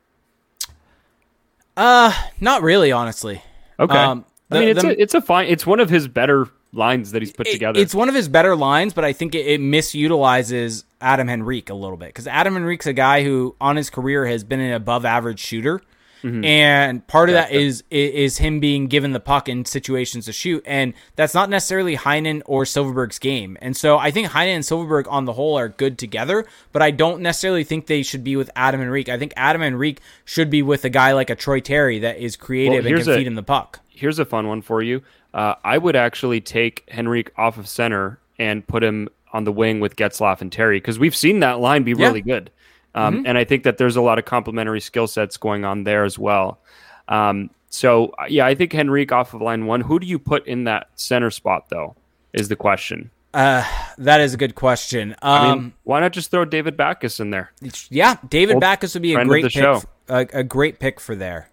Uh, not really, honestly. Okay. Um, the, I mean, it's the, a, it's a fine. It's one of his better lines that he's put it, together. It's one of his better lines, but I think it, it misutilizes Adam Henrique a little bit, because Adam Henrique's a guy who, on his career, has been an above-average shooter, mm-hmm. and part of yeah, that yeah. is is him being given the puck in situations to shoot, and that's not necessarily Heinen or Silverberg's game. And so I think Heinen and Silfverberg on the whole are good together, but I don't necessarily think they should be with Adam Henrique. I think Adam Henrique should be with a guy like a Troy Terry that is creative well, and can a, feed him the puck. Here's a fun one for you. Uh, I would actually take Henrique off of center and put him on the wing with Getzlaf and Terry, because we've seen that line be yeah. really good. Um, mm-hmm. And I think that there's a lot of complementary skill sets going on there as well. Um, so, yeah, I think Henrique off of line one. Who do you put in that center spot, though, is the question. Uh, that is a good question. Um, I mean, why not just throw David Backus in there? Yeah, David Old Backus would be a great, pick, a, a great pick for there.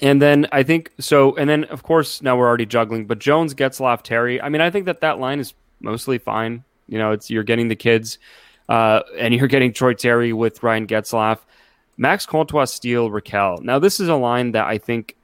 And then I think so. And then, of course, now we're already juggling. But Jones, Getzlaf, Terry. I mean, I think that that line is mostly fine. You know, it's you're getting the kids. Uh, and you're getting Troy Terry with Ryan Getzlaf, Max Comtois, Steel, Rakell. Now, this is a line that I think,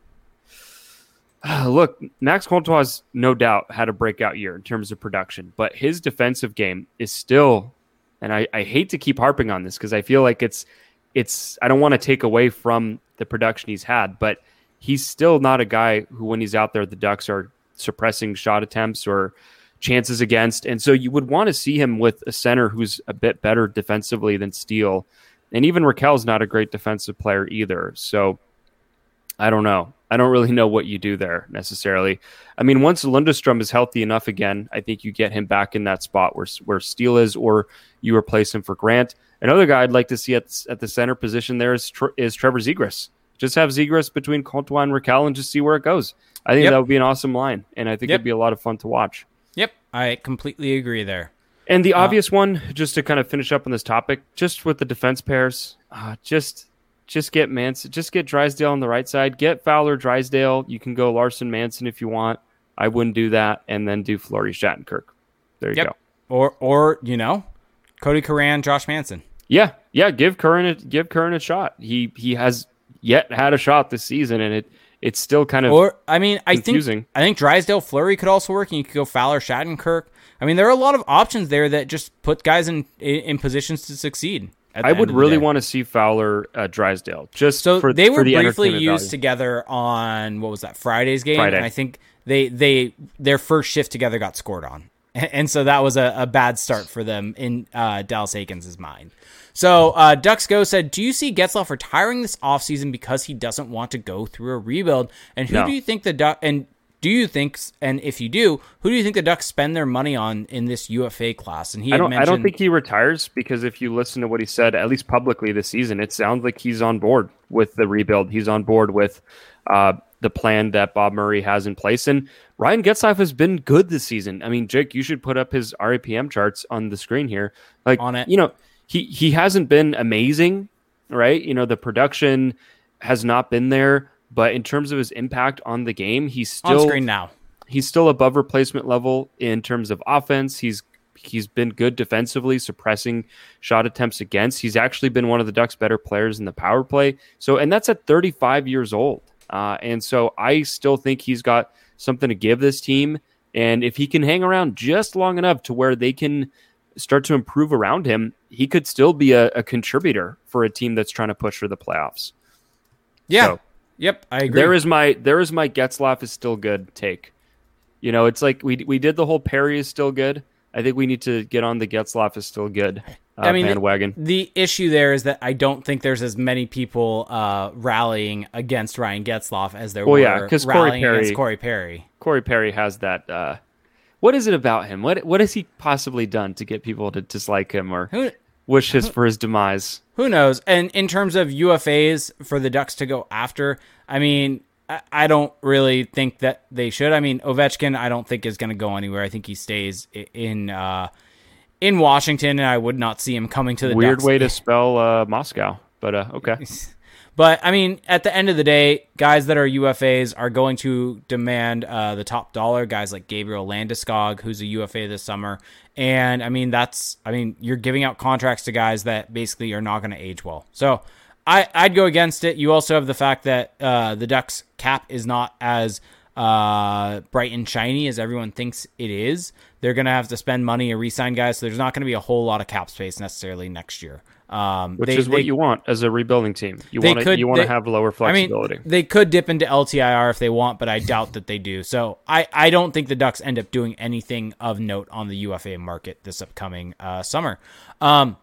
uh, look, Max Comtois no doubt had a breakout year in terms of production, but his defensive game is still, and I, I hate to keep harping on this because I feel like it's, it's. I don't want to take away from the production he's had, but he's still not a guy who, when he's out there, the Ducks are suppressing shot attempts or chances against. And so you would want to see him with a center who's a bit better defensively than Steele. And even Rakell's not a great defensive player either. So I don't know. I don't really know what you do there necessarily. I mean, once Lundestrom is healthy enough again, I think you get him back in that spot where where Steele is, or you replace him for Grant. Another guy I'd like to see at, at the center position there is, is Trevor Zegras. Just have Zegras between Comtois and Rakell and just see where it goes. I think yep. that would be an awesome line. And I think yep. it'd be a lot of fun to watch. Yep, I completely agree there. And the uh, obvious one, just to kind of finish up on this topic, just with the defense pairs, uh, just just get Manson, just get Drysdale on the right side, get Fowler, Drysdale. You can go Larsson, Manson if you want. I wouldn't do that, and then do Fleury, Shattenkirk. There you yep. go. Or or you know, Cody Curran, Josh Manson. Yeah, yeah. Give Curran a, give Curran a shot. He he has yet had a shot this season, and it. It's still kind of or I mean, I confusing. think I think Drysdale, Fleury could also work, and you could go Fowler, Shattenkirk. I mean, there are a lot of options there that just put guys in in positions to succeed. I would really want to see Fowler uh, Drysdale. Just so for, they were for the briefly used value. together on what was that Friday's game? Friday. And I think they they their first shift together got scored on, and so that was a, a bad start for them in uh, Dallas Eakins' mind. So uh, Ducks Go said, "Do you see Getzlaf retiring this offseason because he doesn't want to go through a rebuild? And who no. do you think the Ducks and do you think and if you do, who do you think the Ducks spend their money on in this U F A class?" And he I don't, mentioned, I don't think he retires because if you listen to what he said, at least publicly this season, it sounds like he's on board with the rebuild. He's on board with uh, the plan that Bob Murray has in place. And Ryan Getzlaf has been good this season. I mean, Jake, you should put up his R A P M charts on the screen here. Like on it, you know. He he hasn't been amazing, right? You know, the production has not been there, but in terms of his impact on the game, he's still on screen now. He's still above replacement level in terms of offense. He's he's been good defensively, suppressing shot attempts against. He's actually been one of the Ducks' better players in the power play. So, and that's at thirty-five years old. Uh, and so I still think he's got something to give this team. And if he can hang around just long enough to where they can start to improve around him, he could still be a, a contributor for a team that's trying to push for the playoffs. Yeah. So, yep. I agree. There is my, there is my Getzlaf is still good take. You know, it's like we, we did the whole Perry is still good. I think we need to get on the Getzlaf is still good uh, I mean, bandwagon. The, the issue there is that I don't think there's as many people uh, rallying against Ryan Getzlaf as there well, were yeah, rallying Corey Perry, against Corey Perry. Corey Perry has that, uh, what is it about him? What what has he possibly done to get people to dislike him or who, wish his who, for his demise? Who knows? And in terms of U F As for the Ducks to go after, I mean, I, I don't really think that they should. I mean, Ovechkin, I don't think is going to go anywhere. I think he stays in uh, in Washington, and I would not see him coming to the Weird Ducks. Weird way to spell uh, Moscow, but uh, okay. But, I mean, at the end of the day, guys that are U F As are going to demand uh, the top dollar, guys like Gabriel Landeskog, who's a U F A this summer. And, I mean, that's, I mean, you're giving out contracts to guys that basically are not going to age well. So, I, I'd go against it. You also have the fact that uh, the Ducks' cap is not as uh, bright and shiny as everyone thinks it is. They're going to have to spend money and re-sign guys, so there's not going to be a whole lot of cap space necessarily next year. Um, Which they, is what they, you want as a rebuilding team. You want to you want to have lower flexibility. I mean, they could dip into L T I R if they want, but I doubt that they do. So I, I don't think the Ducks end up doing anything of note on the U F A market this upcoming uh, summer. Um,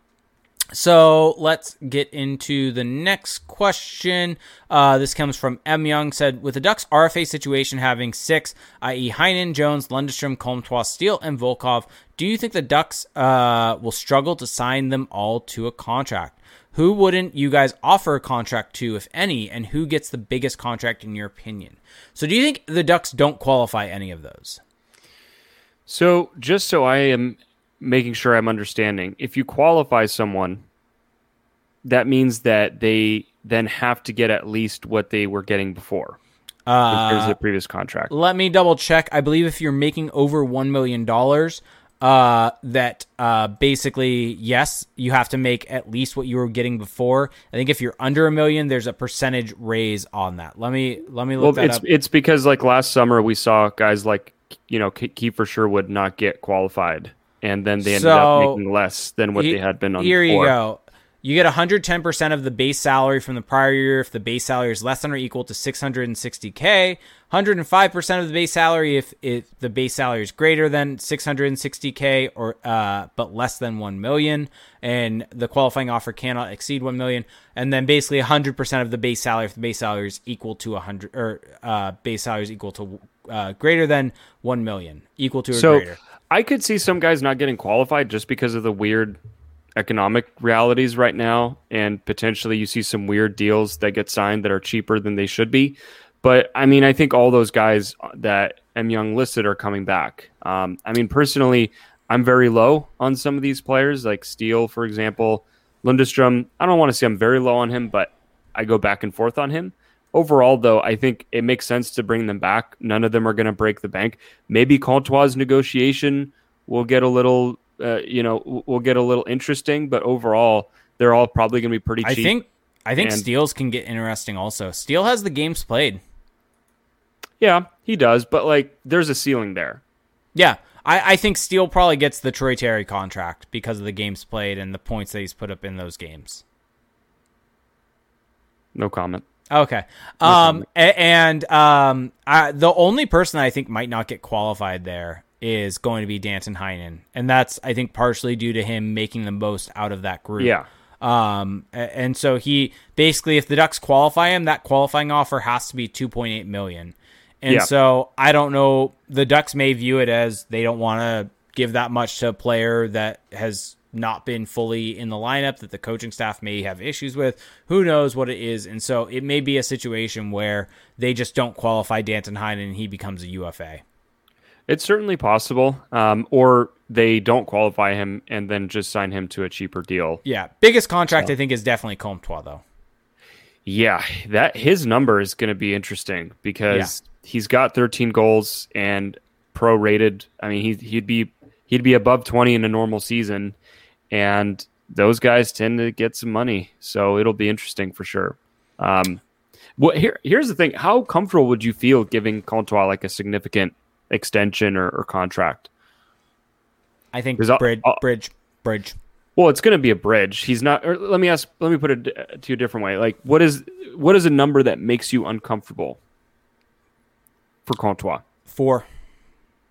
so let's get into the next question. Uh, this comes from M. Young, said, with the Ducks' R F A situation having six, that is. Heinen, Jones, Lundstrom, Comtois, Steel, and Volkov, do you think the Ducks uh, will struggle to sign them all to a contract? Who wouldn't you guys offer a contract to, if any, and who gets the biggest contract in your opinion? So do you think the Ducks don't qualify any of those? So just so I am making sure I'm understanding, if you qualify someone, that means that they then have to get at least what they were getting before. Uh, in terms of the previous contract. Let me double check. I believe if you're making over one million dollars, uh, that uh, basically, yes, you have to make at least what you were getting before. I think if you're under a million, there's a percentage raise on that. Let me let me look well, that it's, up. It's because like last summer we saw guys like, you know, Kiefer Sherwood not get qualified. And then they ended so, up making less than what he, they had been on here before. Here you go. You get one hundred ten percent of the base salary from the prior year if the base salary is less than or equal to six hundred sixty thousand. one hundred five percent of the base salary if, if the base salary is greater than six hundred sixty thousand or uh, but less than one million dollars, and the qualifying offer cannot exceed one million dollars. And then basically one hundred percent of the base salary if the base salary is equal to one hundred or uh, base salary is equal to uh, greater than one million dollars, equal to or so, greater. I could see some guys not getting qualified just because of the weird economic realities right now, and potentially you see some weird deals that get signed that are cheaper than they should be. But I mean, I think all those guys that M. Young listed are coming back. Um, I mean, personally, I'm very low on some of these players, like Steele, for example. Lundstrom, I don't want to say I'm very low on him, but I go back and forth on him. Overall, though, I think it makes sense to bring them back. None of them are going to break the bank. Maybe Comtois' negotiation will get a little Uh, you know, we'll get a little interesting, but overall, they're all probably going to be pretty cheap. I think I think and, Steele's can get interesting also. Steele has the games played. Yeah, he does, but like, there's a ceiling there. Yeah, I, I think Steel probably gets the Troy Terry contract because of the games played and the points that he's put up in those games. No comment. Okay. No um, comment. And um, I, the only person I think might not get qualified there is going to be Danton Heinen. And that's, I think, partially due to him making the most out of that group. Yeah. Um, and so he basically, if the Ducks qualify him, that qualifying offer has to be two point eight million dollars. And yeah. so I don't know. The Ducks may view it as they don't want to give that much to a player that has not been fully in the lineup, that the coaching staff may have issues with. Who knows what it is. And so it may be a situation where they just don't qualify Danton Heinen and he becomes a U F A. It's certainly possible, um, or they don't qualify him and then just sign him to a cheaper deal. Yeah, biggest contract so. I think is definitely Comtois, though. Yeah, that his number is going to be interesting because yeah. he's got thirteen goals and prorated. I mean, he, he'd be he'd be above twenty in a normal season, and those guys tend to get some money, so it'll be interesting for sure. Um, well, here here's the thing: how comfortable would you feel giving Comtois like a significant extension or, or contract? I think bridge, I'll, bridge, bridge. Well, it's going to be a bridge. He's not. Or let me ask. Let me put it to a different way. Like, what is what is a number that makes you uncomfortable for Comtois? Four,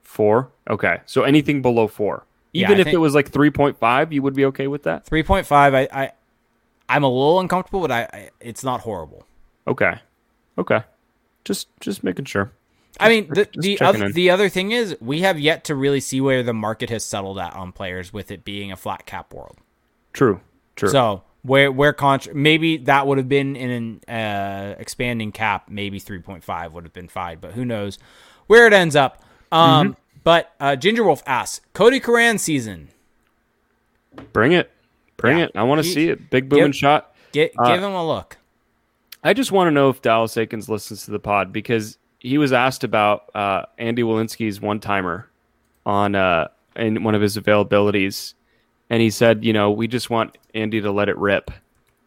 four. Okay, so anything below four, even yeah, if it was like three point five, you would be okay with that. Three point five. I, I, I'm a little uncomfortable, but I, I, it's not horrible. Okay, okay. Just, just making sure. I mean, the the other, the other thing is we have yet to really see where the market has settled at on players with it being a flat cap world. True, true. So where where contra- maybe that would have been in an uh, expanding cap, maybe three point five would have been fine, but who knows where it ends up. Um, mm-hmm. But uh, Ginger Wolf asks, Cody Curran season. Bring it. Bring yeah. it. I want to see it. Big booming give, shot. Get, uh, give him a look. I just want to know if Dallas Eakins listens to the pod because he was asked about uh, Andy Walensky's one-timer on uh, in one of his availabilities, and he said, "You know, we just want Andy to let it rip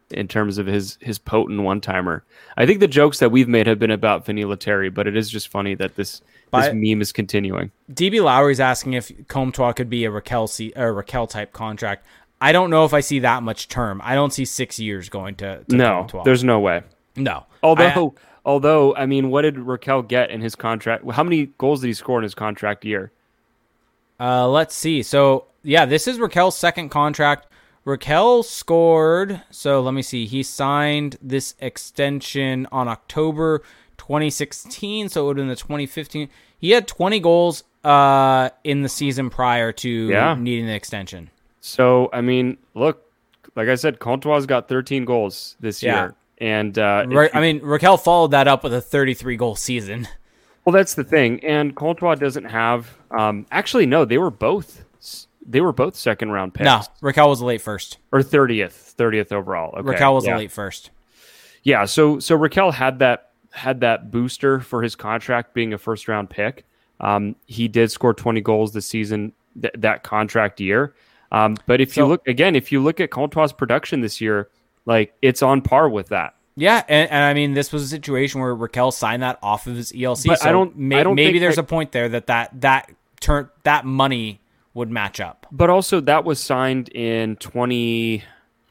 in terms of his his potent one-timer." I think the jokes that we've made have been about Vinny Lettieri, but it is just funny that this By, this meme is continuing. D B Lowry's asking if Comtois could be a Rakell C, a Rakell type contract. I don't know if I see that much term. I don't see six years going to, to no. Comtois. There's no way. No, although. I, Although, I mean, what did Rakell get in his contract? How many goals did he score in his contract year? Uh, let's see. So, yeah, this is Rakell's second contract. Rakell scored. So, let me see. He signed this extension on October twenty sixteen. So, it would have been the twenty fifteen. He had twenty goals uh, in the season prior to yeah. needing the extension. So, I mean, look, like I said, Comtois got thirteen goals this yeah. year. And uh, right, you, I mean, Rakell followed that up with a thirty-three goal season. Well, that's the thing. And Comtois doesn't have. Um, actually, no, they were both. They were both second round picks. No, Rakell was a late first or thirtieth, thirtieth overall. Okay. Rakell was yeah. a late first. Yeah. So so Rakell had that had that booster for his contract being a first round pick. Um, he did score twenty goals this season th- that contract year. Um, but if so, you look again, if you look at Comtois' production this year. Like, it's on par with that. Yeah, and, and I mean, this was a situation where Rakell signed that off of his E L C, but so I don't, may, I don't maybe there's that, a point there that that that, turn, that money would match up. But also, that was signed in twenty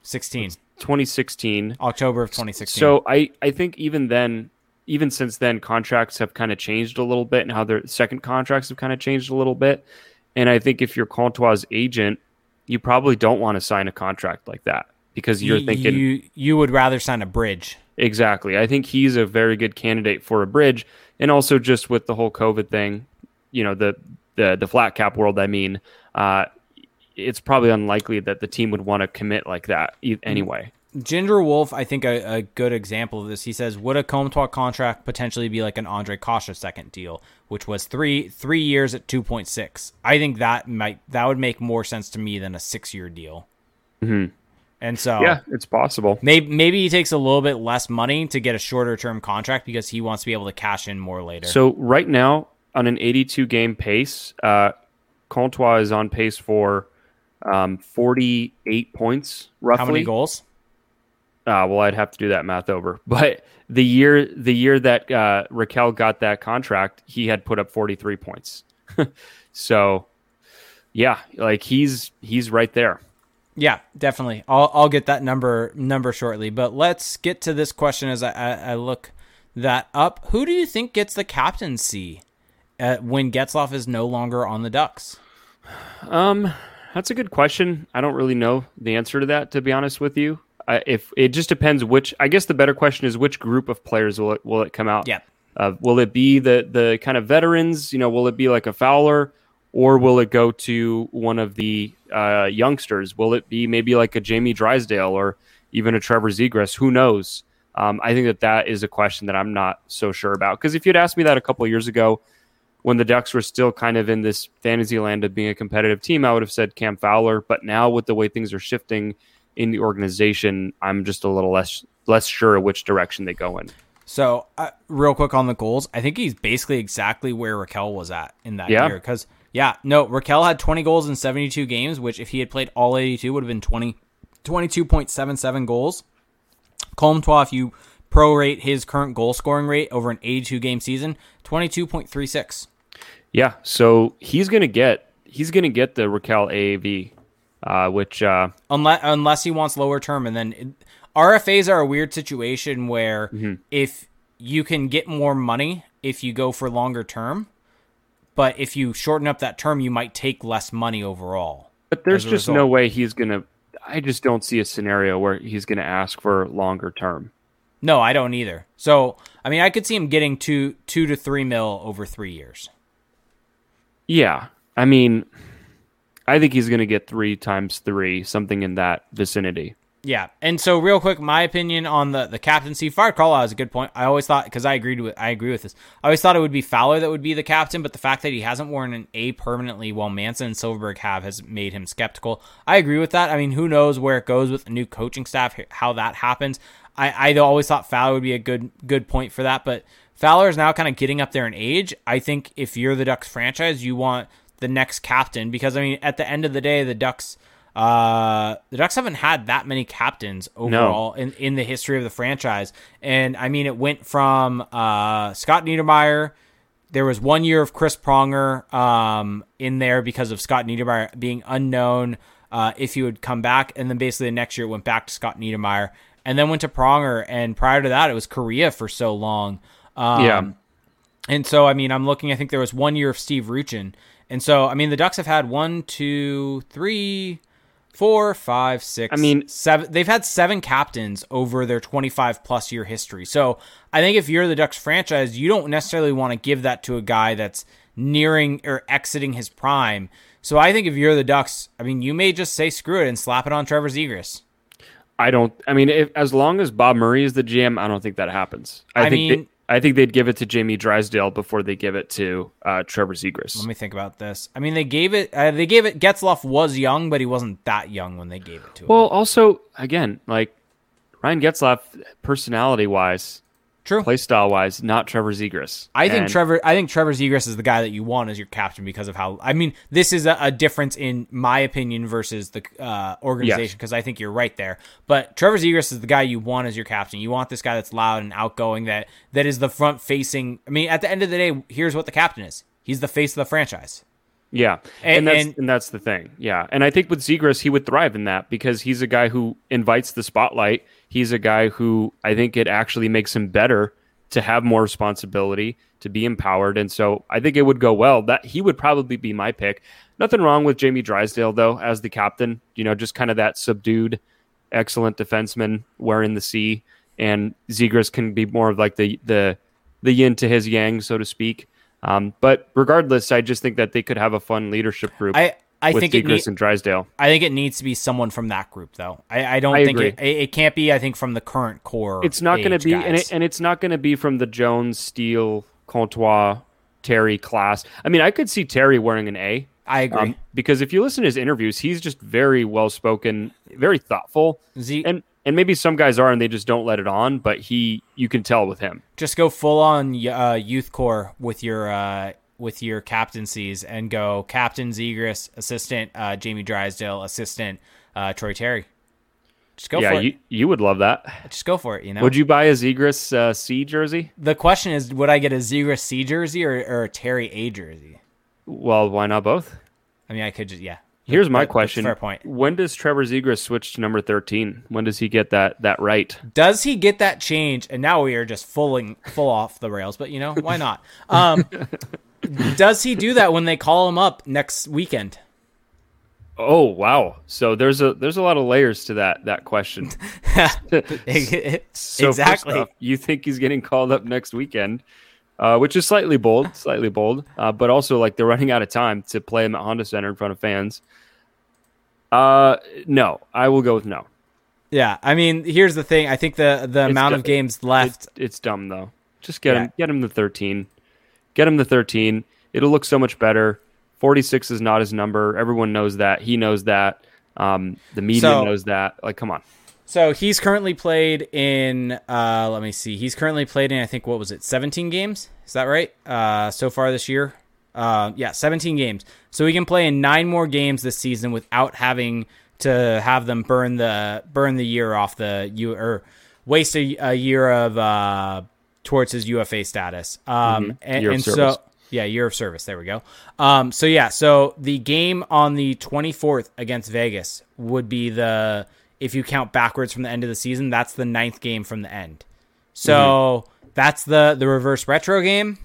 sixteen. twenty sixteen. October of twenty sixteen. So I, I think even then, even since then, contracts have kind of changed a little bit, and how their second contracts have kind of changed a little bit. And I think if you're Comtois' agent, you probably don't want to sign a contract like that. Because you're thinking you, you would rather sign a bridge. Exactly. I think he's a very good candidate for a bridge. And also just with the whole COVID thing, you know, the, the, the flat cap world, I mean, uh, it's probably unlikely that the team would want to commit like that anyway. Ginger Wolf, I think a, a good example of this. He says, would a Comtois contract potentially be like an Andre Kasha second deal, which was three, three years at two point six. I think that might, that would make more sense to me than a six year deal. Mm-hmm. And so, yeah, it's possible. Maybe, maybe he takes a little bit less money to get a shorter term contract because he wants to be able to cash in more later. So right now on an eighty-two game pace, uh, Comtois is on pace for um, forty-eight points, roughly. How many goals? Uh, well, I'd have to do that math over. But the year the year that uh, Rakell got that contract, he had put up forty-three points. So yeah, like he's, he's right there. Yeah, definitely. I'll I'll get that number number shortly, but let's get to this question as I, I, I look that up. Who do you think gets the captaincy uh, when Getzlaf is no longer on the Ducks? Um, that's a good question. I don't really know the answer to that, to be honest with you. I, if it just depends which. I guess the better question is which group of players will it will it come out? Yeah. Uh, will it be the the kind of veterans? You know, will it be like a Fowler? Or will it go to one of the uh, youngsters? Will it be maybe like a Jamie Drysdale or even a Trevor Zegras? Who knows? Um, I think that that is a question that I'm not so sure about. Because if you'd asked me that a couple of years ago when the Ducks were still kind of in this fantasy land of being a competitive team, I would have said Cam Fowler. But now with the way things are shifting in the organization, I'm just a little less less sure which direction they go in. So uh, real quick on the goals, I think he's basically exactly where Rakell was at in that yeah. year. Because Yeah, no, Rakell had twenty goals in seventy-two games, which if he had played all eighty-two would have been twenty, twenty-two point seven seven goals. Comtois, if you prorate his current goal scoring rate over an eighty-two game season, twenty-two point three six. Yeah, so he's going to get he's going to get the Rakell A A V, uh, which uh, unless unless he wants lower term, and then R F As are a weird situation where mm-hmm. if you can get more money if you go for longer term. But if you shorten up that term, you might take less money overall. But there's just no way he's going to... I just don't see a scenario where he's going to ask for longer term. No, I don't either. So, I mean, I could see him getting two, two to three mil over three years. Yeah. I mean, I think he's going to get three times three, something in that vicinity. Yeah. And so real quick, my opinion on the, the captaincy, Fire Call out is a good point. I always thought, because I agreed with I agree with this. I always thought it would be Fowler that would be the captain, but the fact that he hasn't worn an A permanently while Manson and Silfverberg have has made him skeptical. I agree with that. I mean, who knows where it goes with the new coaching staff, how that happens. I, I always thought Fowler would be a good good point for that, but Fowler is now kind of getting up there in age. I think if you're the Ducks franchise, you want the next captain, because I mean at the end of the day, the Ducks Uh, the Ducks haven't had that many captains overall no. in, in the history of the franchise. And I mean, it went from uh, Scott Niedermayer. There was one year of Chris Pronger um, in there because of Scott Niedermayer being unknown uh, if he would come back. And then basically the next year it went back to Scott Niedermayer and then went to Pronger. And prior to that, it was Correa for so long. Um, yeah. And so, I mean, I'm looking, I think there was one year of Steve Ruchin. And so, I mean, the Ducks have had one, two, three... Four, five, six, I mean, seven. They've had seven captains over their twenty-five plus year history. So I think if you're the Ducks franchise, you don't necessarily want to give that to a guy that's nearing or exiting his prime. So I think if you're the Ducks, I mean, you may just say screw it and slap it on Trevor Zegras. I don't. I mean, if, as long as Bob Murray is the G M, I don't think that happens. I, I think mean, they, I think they'd give it to Jamie Drysdale before they give it to uh, Trevor Zegras. Let me think about this. I mean, they gave it. Uh, they gave it. Getzlaf was young, but he wasn't that young when they gave it to him. Well, also, again, like Ryan Getzlaf, personality-wise, true, play style-wise, not Trevor Zegras. I think and, Trevor. I think Trevor Zegras is the guy that you want as your captain because of how. I mean, this is a, a difference in my opinion versus the uh, organization because yes. I think you're right there. But Trevor Zegras is the guy you want as your captain. You want this guy that's loud and outgoing, that that is the front-facing. I mean, at the end of the day, here's what the captain is. He's the face of the franchise. Yeah, and, and, that's, and, and that's the thing. Yeah, and I think with Zegras, he would thrive in that because he's a guy who invites the spotlight. He's a guy who I think it actually makes him better to have more responsibility, to be empowered. And so I think it would go well. That he would probably be my pick. Nothing wrong with Jamie Drysdale, though, as the captain. You know, just kind of that subdued, excellent defenseman wearing the C. And Zegras can be more of like the the the yin to his yang, so to speak. Um, but regardless, I just think that they could have a fun leadership group. I, I with think Zegras need, and Drysdale. I think it needs to be someone from that group, though. I, I don't I think it, it can't be. I think from the current core, it's not going to be, and, it, and it's not going to be from the Jones, Steel, Comtois, Terry class. I mean, I could see Terry wearing an A. I agree um, because if you listen to his interviews, he's just very well spoken, very thoughtful, Z- and. And maybe some guys are, and they just don't let it on. But he, you can tell with him. Just go full on uh, youth core with your uh, with your captaincies, and go captain Zegras, assistant uh, Jamie Drysdale, assistant uh, Troy Terry. Just go yeah, for it. Yeah, you, you would love that. Just go for it. You know. Would you buy a Zegras uh, C jersey? The question is, would I get a Zegras C jersey or, or a Terry A jersey? Well, why not both? I mean, I could just, yeah. Here's my that, question. Fair point. When does Trevor Zegras switch to number thirteen? When does he get that that right? Does he get that change? And now we are just fulling full off the rails, but you know, why not? Um, does he do that when they call him up next weekend? Oh, wow. So there's a there's a lot of layers to that that question. So exactly. First off, you think he's getting called up next weekend, uh, which is slightly bold, slightly bold, uh, but also like they're running out of time to play him at Honda Center in front of fans. Uh, no, I will go with no. Yeah, I mean, here's the thing. I think the, the amount dumb. of games left. It's, it's dumb, though. Just get yeah. him get him the thirteen. Get him the thirteen. It'll look so much better. forty-six is not his number. Everyone knows that. He knows that. Um, the media so, knows that. Like, come on. So he's currently played in, uh, let me see. He's currently played in, I think, what was it, seventeen games? Is that right? Uh, so far this year? Uh, yeah, seventeen games. So he can play in nine more games this season without having to have them burn the burn the year off the – or waste a, a year of uh, towards his U F A status. Um, mm-hmm. And, year of and service. so – Yeah, year of service. There we go. Um, so, yeah, so the game on the twenty-fourth against Vegas would be the, if you count backwards from the end of the season, that's the ninth game from the end. So mm-hmm. that's the, the reverse retro game.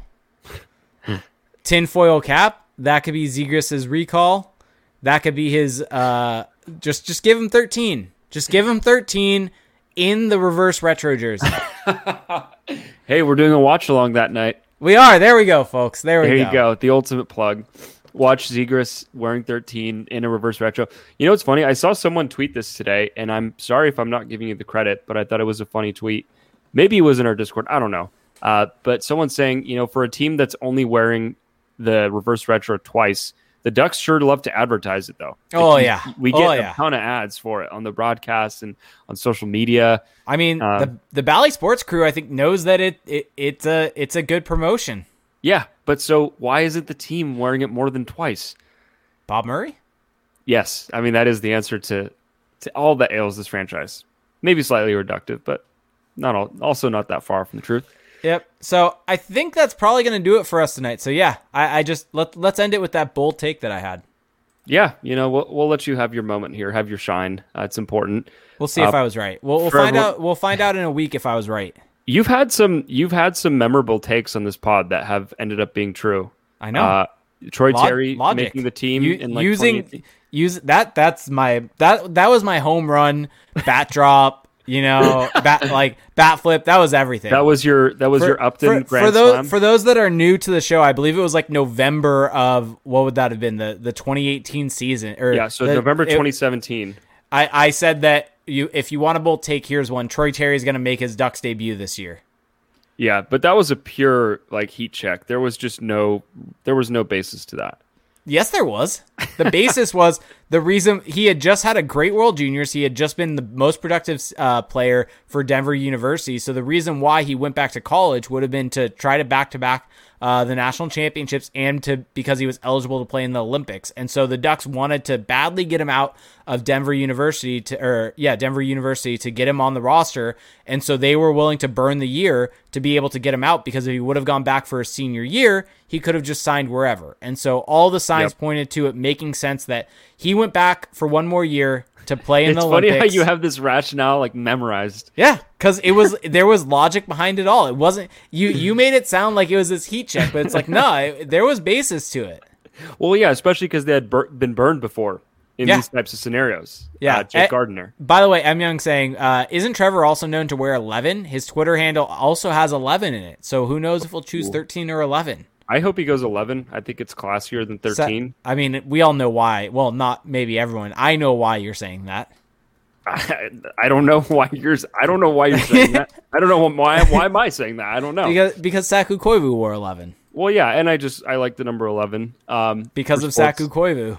Tinfoil cap. That could be Zegras' recall. That could be his, uh, just just give him thirteen. Just give him thirteen in the reverse retro jersey. Hey, we're doing a watch along that night. We are. There we go, folks. There we there go. There you go. The ultimate plug. Watch Zegras wearing thirteen in a reverse retro. You know what's funny? I saw someone tweet this today, and I'm sorry if I'm not giving you the credit, but I thought it was a funny tweet. Maybe it was in our Discord. I don't know. Uh, but someone's saying, you know, for a team that's only wearing the reverse retro twice, the Ducks sure love to advertise it, though. Oh, like, yeah. We get oh, yeah. a ton of ads for it on the broadcast and on social media. I mean, um, the, the Bally Sports crew, I think, knows that it, it it's a it's a good promotion. Yeah, but so why isn't the team wearing it more than twice? Bob Murray? Yes. I mean, that is the answer to, to all that ails this franchise. Maybe slightly reductive, but not all, also not that far from the truth. Yep. So I think that's probably going to do it for us tonight. So yeah, I, I just let let's end it with that bold take that I had. Yeah, you know, we'll we'll let you have your moment here, have your shine. Uh, it's important. We'll see uh, if I was right. We'll we'll find everyone. out. We'll find out in a week if I was right. You've had some you've had some memorable takes on this pod that have ended up being true. I know. Uh, Troy Log- Terry logic. making the team you, in like using twenty- use that. That's my that that was my home run bat drop. You know, bat, like bat flip. That was everything. That was your that was for, your Upton for, grand for those, slam. For those that are new to the show, I believe it was like November of what would that have been the the twenty eighteen season? Or yeah, so the, November twenty seventeen. It, I I said that you if you want a bold take, here's one. Troy Terry is going to make his Ducks debut this year. Yeah, but that was a pure like heat check. There was just no there was no basis to that. Yes, there was. The basis was the reason he had just had a great World Juniors. He had just been the most productive uh, player for Denver University. So the reason why he went back to college would have been to try to back-to-back uh, the national championships and to because he was eligible to play in the Olympics. And so the Ducks wanted to badly get him out of Denver University to, or yeah, Denver University to get him on the roster. And so they were willing to burn the year to be able to get him out because if he would have gone back for his senior year, he could have just signed wherever. And so all the signs yep. pointed to it making sense that he went back for one more year to play in the Olympics. It's funny how you have this rationale like memorized. Yeah, because it was there was logic behind it all. It wasn't you. You made it sound like it was this heat check, but it's like no, it, there was basis to it. Well, yeah, especially because they had bur- been burned before in yeah. these types of scenarios. Yeah, uh, Jake Gardiner. By the way, M Young saying, uh, isn't Trevor also known to wear eleven? His Twitter handle also has eleven in it. So who knows if he'll choose thirteen or eleven. I hope he goes eleven. I think it's classier than thirteen. So, I mean, we all know why. Well, not maybe everyone. I know why you're saying that. I, I don't know why you're. I don't know why you're saying that. I don't know why. Why am I saying that? I don't know. Because because Saku Koivu wore eleven. Well, yeah, and I just I like the number eleven. Um, because of sports. Saku Koivu.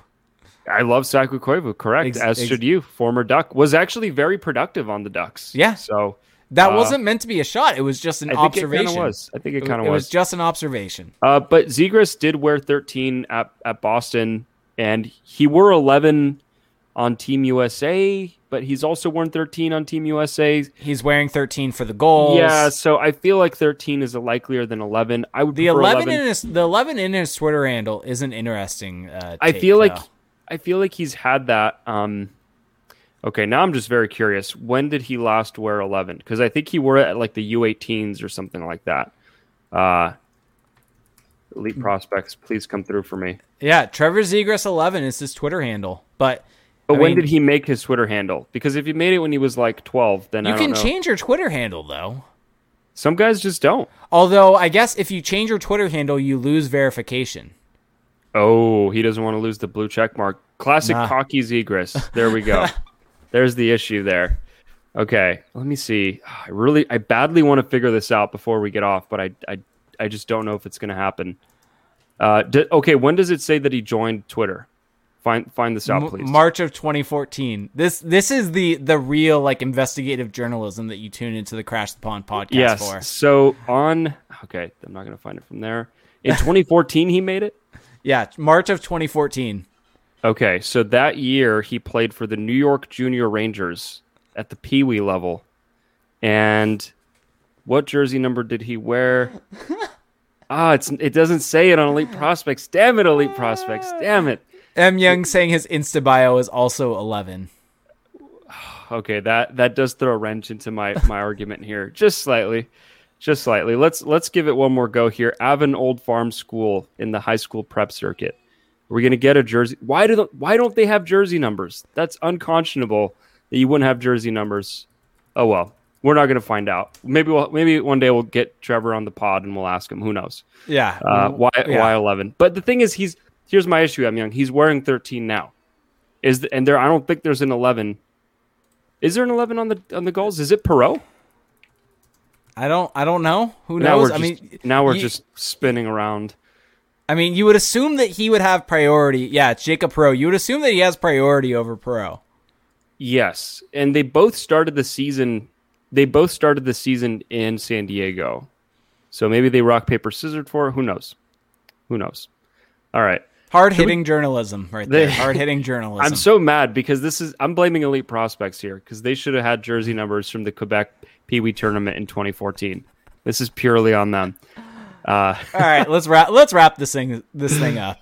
I love Saku Koivu. Correct, ex- as ex- should you. Former Duck was actually very productive on the Ducks. Yeah. So that uh, wasn't meant to be a shot. It was just an I observation. It was. I think it kind of was. It was just an observation. Uh, but Zegras did wear thirteen at, at Boston, and he wore eleven on Team U S A, but he's also worn thirteen on Team U S A. He's wearing thirteen for the goals. Yeah, so I feel like thirteen is a likelier than eleven. I would the eleven, eleven. In his, the eleven in his Twitter handle is an interesting. Uh, take, I feel like though. I feel like he's had that. Um, okay, now I'm just very curious. When did he last wear eleven? Because I think he wore it at like the U eighteens or something like that. Uh, elite prospects, please come through for me. Yeah, Trevor Zegras eleven is his Twitter handle, but. But I when mean, did he make his Twitter handle? Because if he made it when he was like twelve, then you I don't can know. Change your Twitter handle though. Some guys just don't. Although I guess if you change your Twitter handle, you lose verification. Oh, he doesn't want to lose the blue check mark. Classic nah. Hockey Zegras. There we go. There's the issue there. Okay, let me see. I really, I badly want to figure this out before we get off, but I, I, I just don't know if it's going to happen. Uh, d- okay, when does it say that he joined Twitter? Find find this out, please. March of twenty fourteen. This this is the the real like investigative journalism that you tune into the Crash the Pond podcast yes. for. Yes. So on okay, I'm not going to find it from there. In twenty fourteen, he made it. Yeah, March of twenty fourteen. Okay, so that year he played for the New York Junior Rangers at the Pee Wee level. And what jersey number did he wear? ah, it's it doesn't say it on Elite Prospects. Damn it, Elite Prospects. Damn it. M. Young saying his Insta bio is also eleven. Okay, that, that does throw a wrench into my, my argument here. Just slightly. Just slightly. Let's let's give it one more go here. Avon Old Farm School in the high school prep circuit. Are we going to get a jersey? Why, do the, why don't they have jersey numbers? That's unconscionable that you wouldn't have jersey numbers. Oh, well. We're not going to find out. Maybe we'll, maybe one day we'll get Trevor on the pod and we'll ask him. Who knows? Yeah. Uh, why, yeah. Why eleven? But the thing is, he's... Here's my issue, I'm young. He's wearing thirteen now. Is the, and there I don't think there's an eleven. Is there an eleven on the on the goals? Is it Perreault? I don't I don't know. Who now knows? I just, mean now we're you, just spinning around. I mean, you would assume that he would have priority. Yeah, it's Jacob Perreault. You would assume that he has priority over Perreault. Yes. And they both started the season they both started the season in San Diego. So maybe they rock, paper, scissors for it. Who knows? Who knows? All right. Hard hitting we, journalism right there. They, Hard hitting journalism. I'm so mad because this is I'm blaming Elite Prospects here because they should have had jersey numbers from the Quebec Pee Wee tournament in twenty fourteen. This is purely on them. Uh, all right, let's wrap let's wrap this thing this thing up.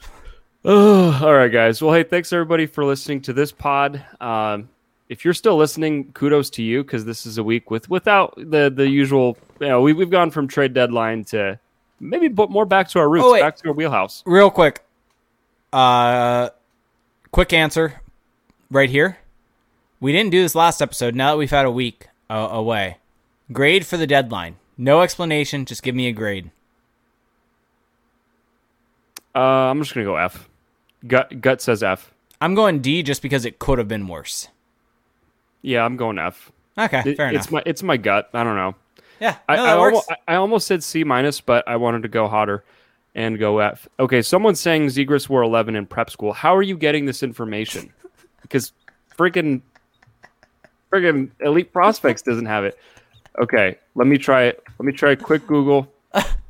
Oh, all right, guys. Well, hey, thanks everybody for listening to this pod. Um, if you're still listening, kudos to you because this is a week with without the the usual. You know, we we've gone from trade deadline to maybe put more back to our roots, oh, back to our wheelhouse. Real quick. Uh, quick answer right here. We didn't do this last episode. Now that we've had a week uh, away, grade for the deadline. No explanation. Just give me a grade. Uh, I'm just gonna go F. Gut gut says F. I'm going D just because it could have been worse. Yeah, I'm going F. Okay, it, fair it's enough. It's my it's my gut. I don't know. Yeah, no, I that I, works. Almost, I almost said C minus, but I wanted to go hotter. And go F. Okay, someone's saying Zegras wore eleven in prep school. How are you getting this information? Because freaking, freaking Elite Prospects doesn't have it. Okay, let me try it. Let me try a quick Google.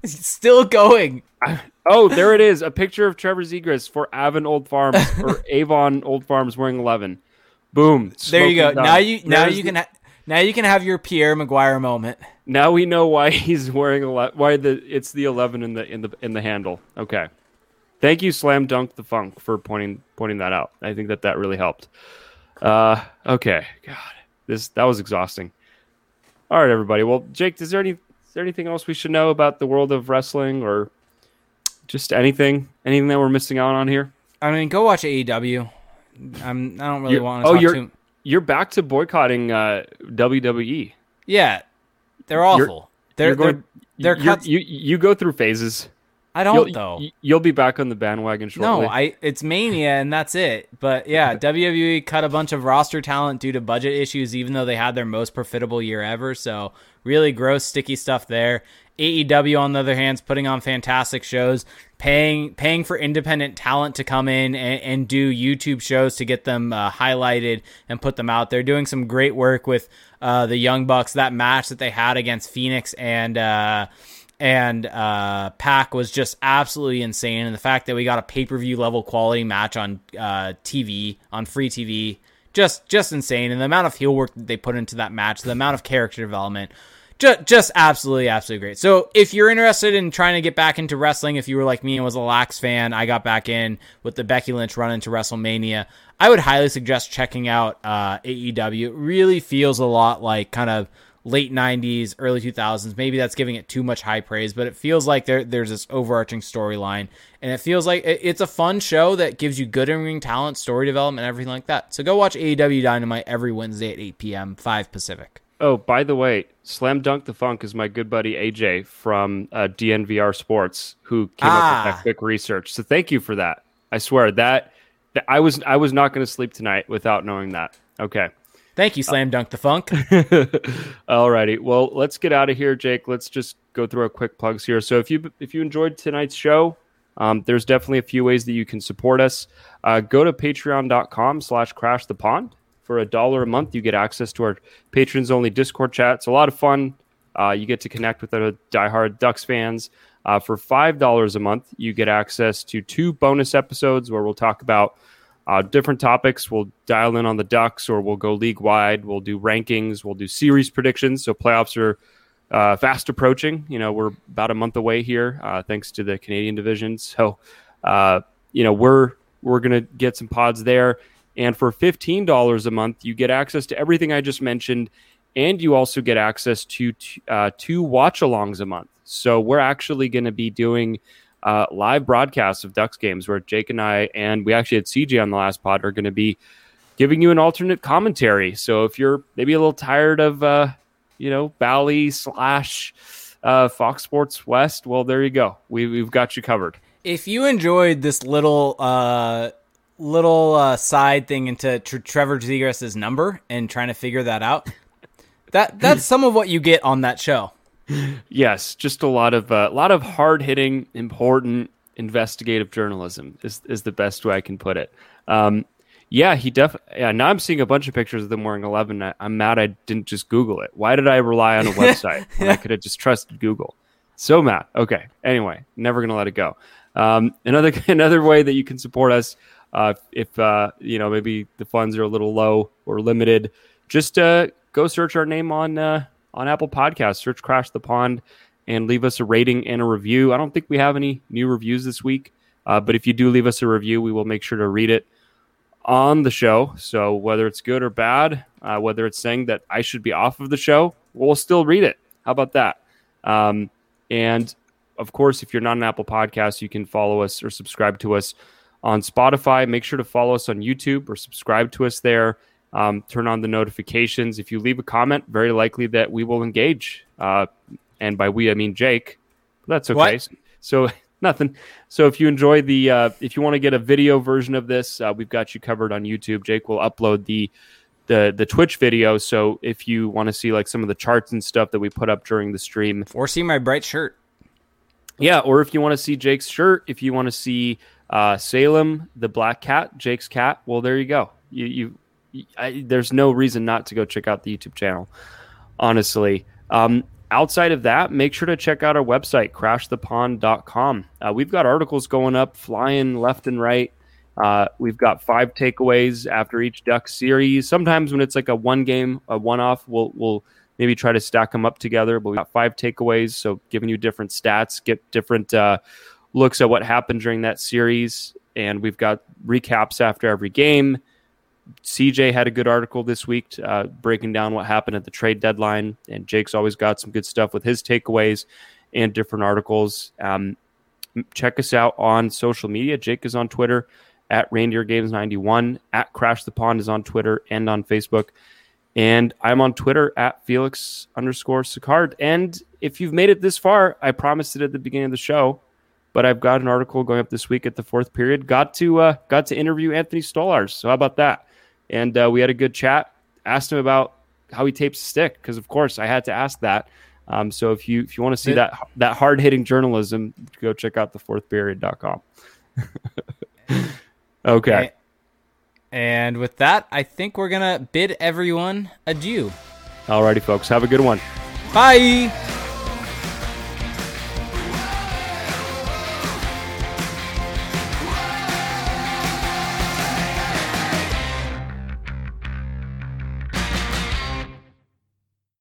It's still going. I, oh, there it is. A picture of Trevor Zegras for Avon Old Farms or Avon Old Farms wearing eleven. Boom. There you go. Down. Now you now There's you can. Ha- Now you can have your Pierre Maguire moment. Now we know why he's wearing ele- why the it's the eleven in the in the in the handle. Okay, thank you, Slam Dunk the Funk, for pointing pointing that out. I think that that really helped. Uh, okay, God, this that was exhausting. All right, everybody. Well, Jake, is there any is there anything else we should know about the world of wrestling or just anything anything that we're missing out on here? I mean, go watch A E W. I'm I don't really you're, want to oh, talk you're, to. You're back to boycotting uh, W W E. Yeah, they're awful. You're, they're you're going, they're, they're cuts. You you go through phases. I don't you'll, though. You'll be back on the bandwagon shortly. No, I it's Mania and that's it. But yeah, W W E cut a bunch of roster talent due to budget issues, even though they had their most profitable year ever. So really gross, sticky stuff there. A E W, on the other hand, is putting on fantastic shows, paying paying for independent talent to come in and, and do YouTube shows to get them uh, highlighted and put them out there. Doing some great work with uh, the Young Bucks. That match that they had against Phoenix and uh, and uh, Pack was just absolutely insane. And the fact that we got a pay-per-view level quality match on uh, T V, on free T V, just just insane. And the amount of heel work that they put into that match, the amount of character development, just, just absolutely, absolutely great. So if you're interested in trying to get back into wrestling, if you were like me and was a lax fan, I got back in with the Becky Lynch run into WrestleMania, I would highly suggest checking out uh, A E W. It really feels a lot like kind of late nineties, early two thousands. Maybe that's giving it too much high praise, but it feels like there there's this overarching storyline, and it feels like it, it's a fun show that gives you good in-ring talent, story development, everything like that. So go watch A E W Dynamite every Wednesday at eight p.m., five Pacific. Oh, by the way, Slam Dunk the Funk is my good buddy A J from uh, D N V R Sports, who came ah. up with that quick research. So thank you for that. I swear that, that I was I was not going to sleep tonight without knowing that. Okay. Thank you, Slam Dunk the Funk. All righty. Well, let's get out of here, Jake. Let's just go through our quick plugs here. So if you if you enjoyed tonight's show, um, there's definitely a few ways that you can support us. Uh, go to patreon.com slash crash the pond. For a dollar a month, you get access to our patrons-only Discord chat. It's a lot of fun. Uh, you get to connect with our diehard Ducks fans. Uh, for five dollars a month, you get access to two bonus episodes where we'll talk about Uh, different topics. We'll dial in on the Ducks, or we'll go league-wide. We'll do rankings. We'll do series predictions. So playoffs are uh, fast approaching. You know, we're about a month away here, uh, thanks to the Canadian division. So, uh, you know, we're we're gonna get some pods there. And for fifteen dollars a month, you get access to everything I just mentioned, and you also get access to t- uh, two watch-alongs a month. So we're actually going to be doing Uh, live broadcasts of Ducks games where Jake and I, and we actually had C J on the last pod, are going to be giving you an alternate commentary. So if you're maybe a little tired of, uh, you know, Bally slash uh, Fox Sports West, well, there you go. We, we've got you covered. If you enjoyed this little uh, little uh, side thing into Tre- Trevor Zegras' number and trying to figure that out, that that's some of what you get on that show. Yes, just a lot of a uh, lot of hard-hitting, important investigative journalism is is the best way I can put it. Um, yeah, he def. Yeah, now I'm seeing a bunch of pictures of them wearing eleven. I, I'm mad I didn't just Google it. Why did I rely on a website when I could have just trusted Google? So mad. Okay. Anyway, never gonna let it go. Um, another another way that you can support us, uh, if uh, you know, maybe the funds are a little low or limited, just uh, go search our name on. Uh, On Apple Podcasts, search Crash the Pond and leave us a rating and a review. I don't think we have any new reviews this week, uh, but if you do leave us a review, we will make sure to read it on the show. So whether it's good or bad, uh, whether it's saying that I should be off of the show, we'll still read it. How about that? Um, and of course, if you're not an Apple Podcast, you can follow us or subscribe to us on Spotify. Make sure to follow us on YouTube or subscribe to us there. Um, turn on the notifications. If you leave a comment, very likely that we will engage. Uh, and by we, I mean Jake. That's okay. What? So nothing. So if you enjoy the, uh, if you want to get a video version of this, uh, we've got you covered on YouTube. Jake will upload the the the Twitch video. So if you want to see like some of the charts and stuff that we put up during the stream, or see my bright shirt. Yeah, or if you want to see Jake's shirt, if you want to see uh, Salem, the black cat, Jake's cat. Well, there you go. You you. I, there's no reason not to go check out the YouTube channel, honestly. Um, outside of that, make sure to check out our website, crash the pond dot com. Uh, we've got articles going up, flying left and right. Uh, we've got five takeaways after each Duck series. Sometimes when it's like a one game, a one-off, we'll we'll maybe try to stack them up together. But we've got five takeaways, so giving you different stats, get different uh, looks at what happened during that series. And we've got recaps after every game. C J had a good article this week uh, breaking down what happened at the trade deadline, and Jake's always got some good stuff with his takeaways and different articles. Um, check us out on social media. Jake is on Twitter at Reindeer Games ninety-one, at Crash the Pond is on Twitter and on Facebook, and I'm on Twitter at Felix underscore Sicard. And if you've made it this far, I promised it at the beginning of the show, but I've got an article going up this week at the fourth period. Got to uh, got to interview Anthony Stolarz, so how about that? And uh, we had a good chat, asked him about how he tapes a stick, because, of course, I had to ask that. Um, so if you if you want to see that that hard-hitting journalism, go check out the fourth period dot com. Okay. And with that, I think we're going to bid everyone adieu. All righty, folks. Have a good one. Bye.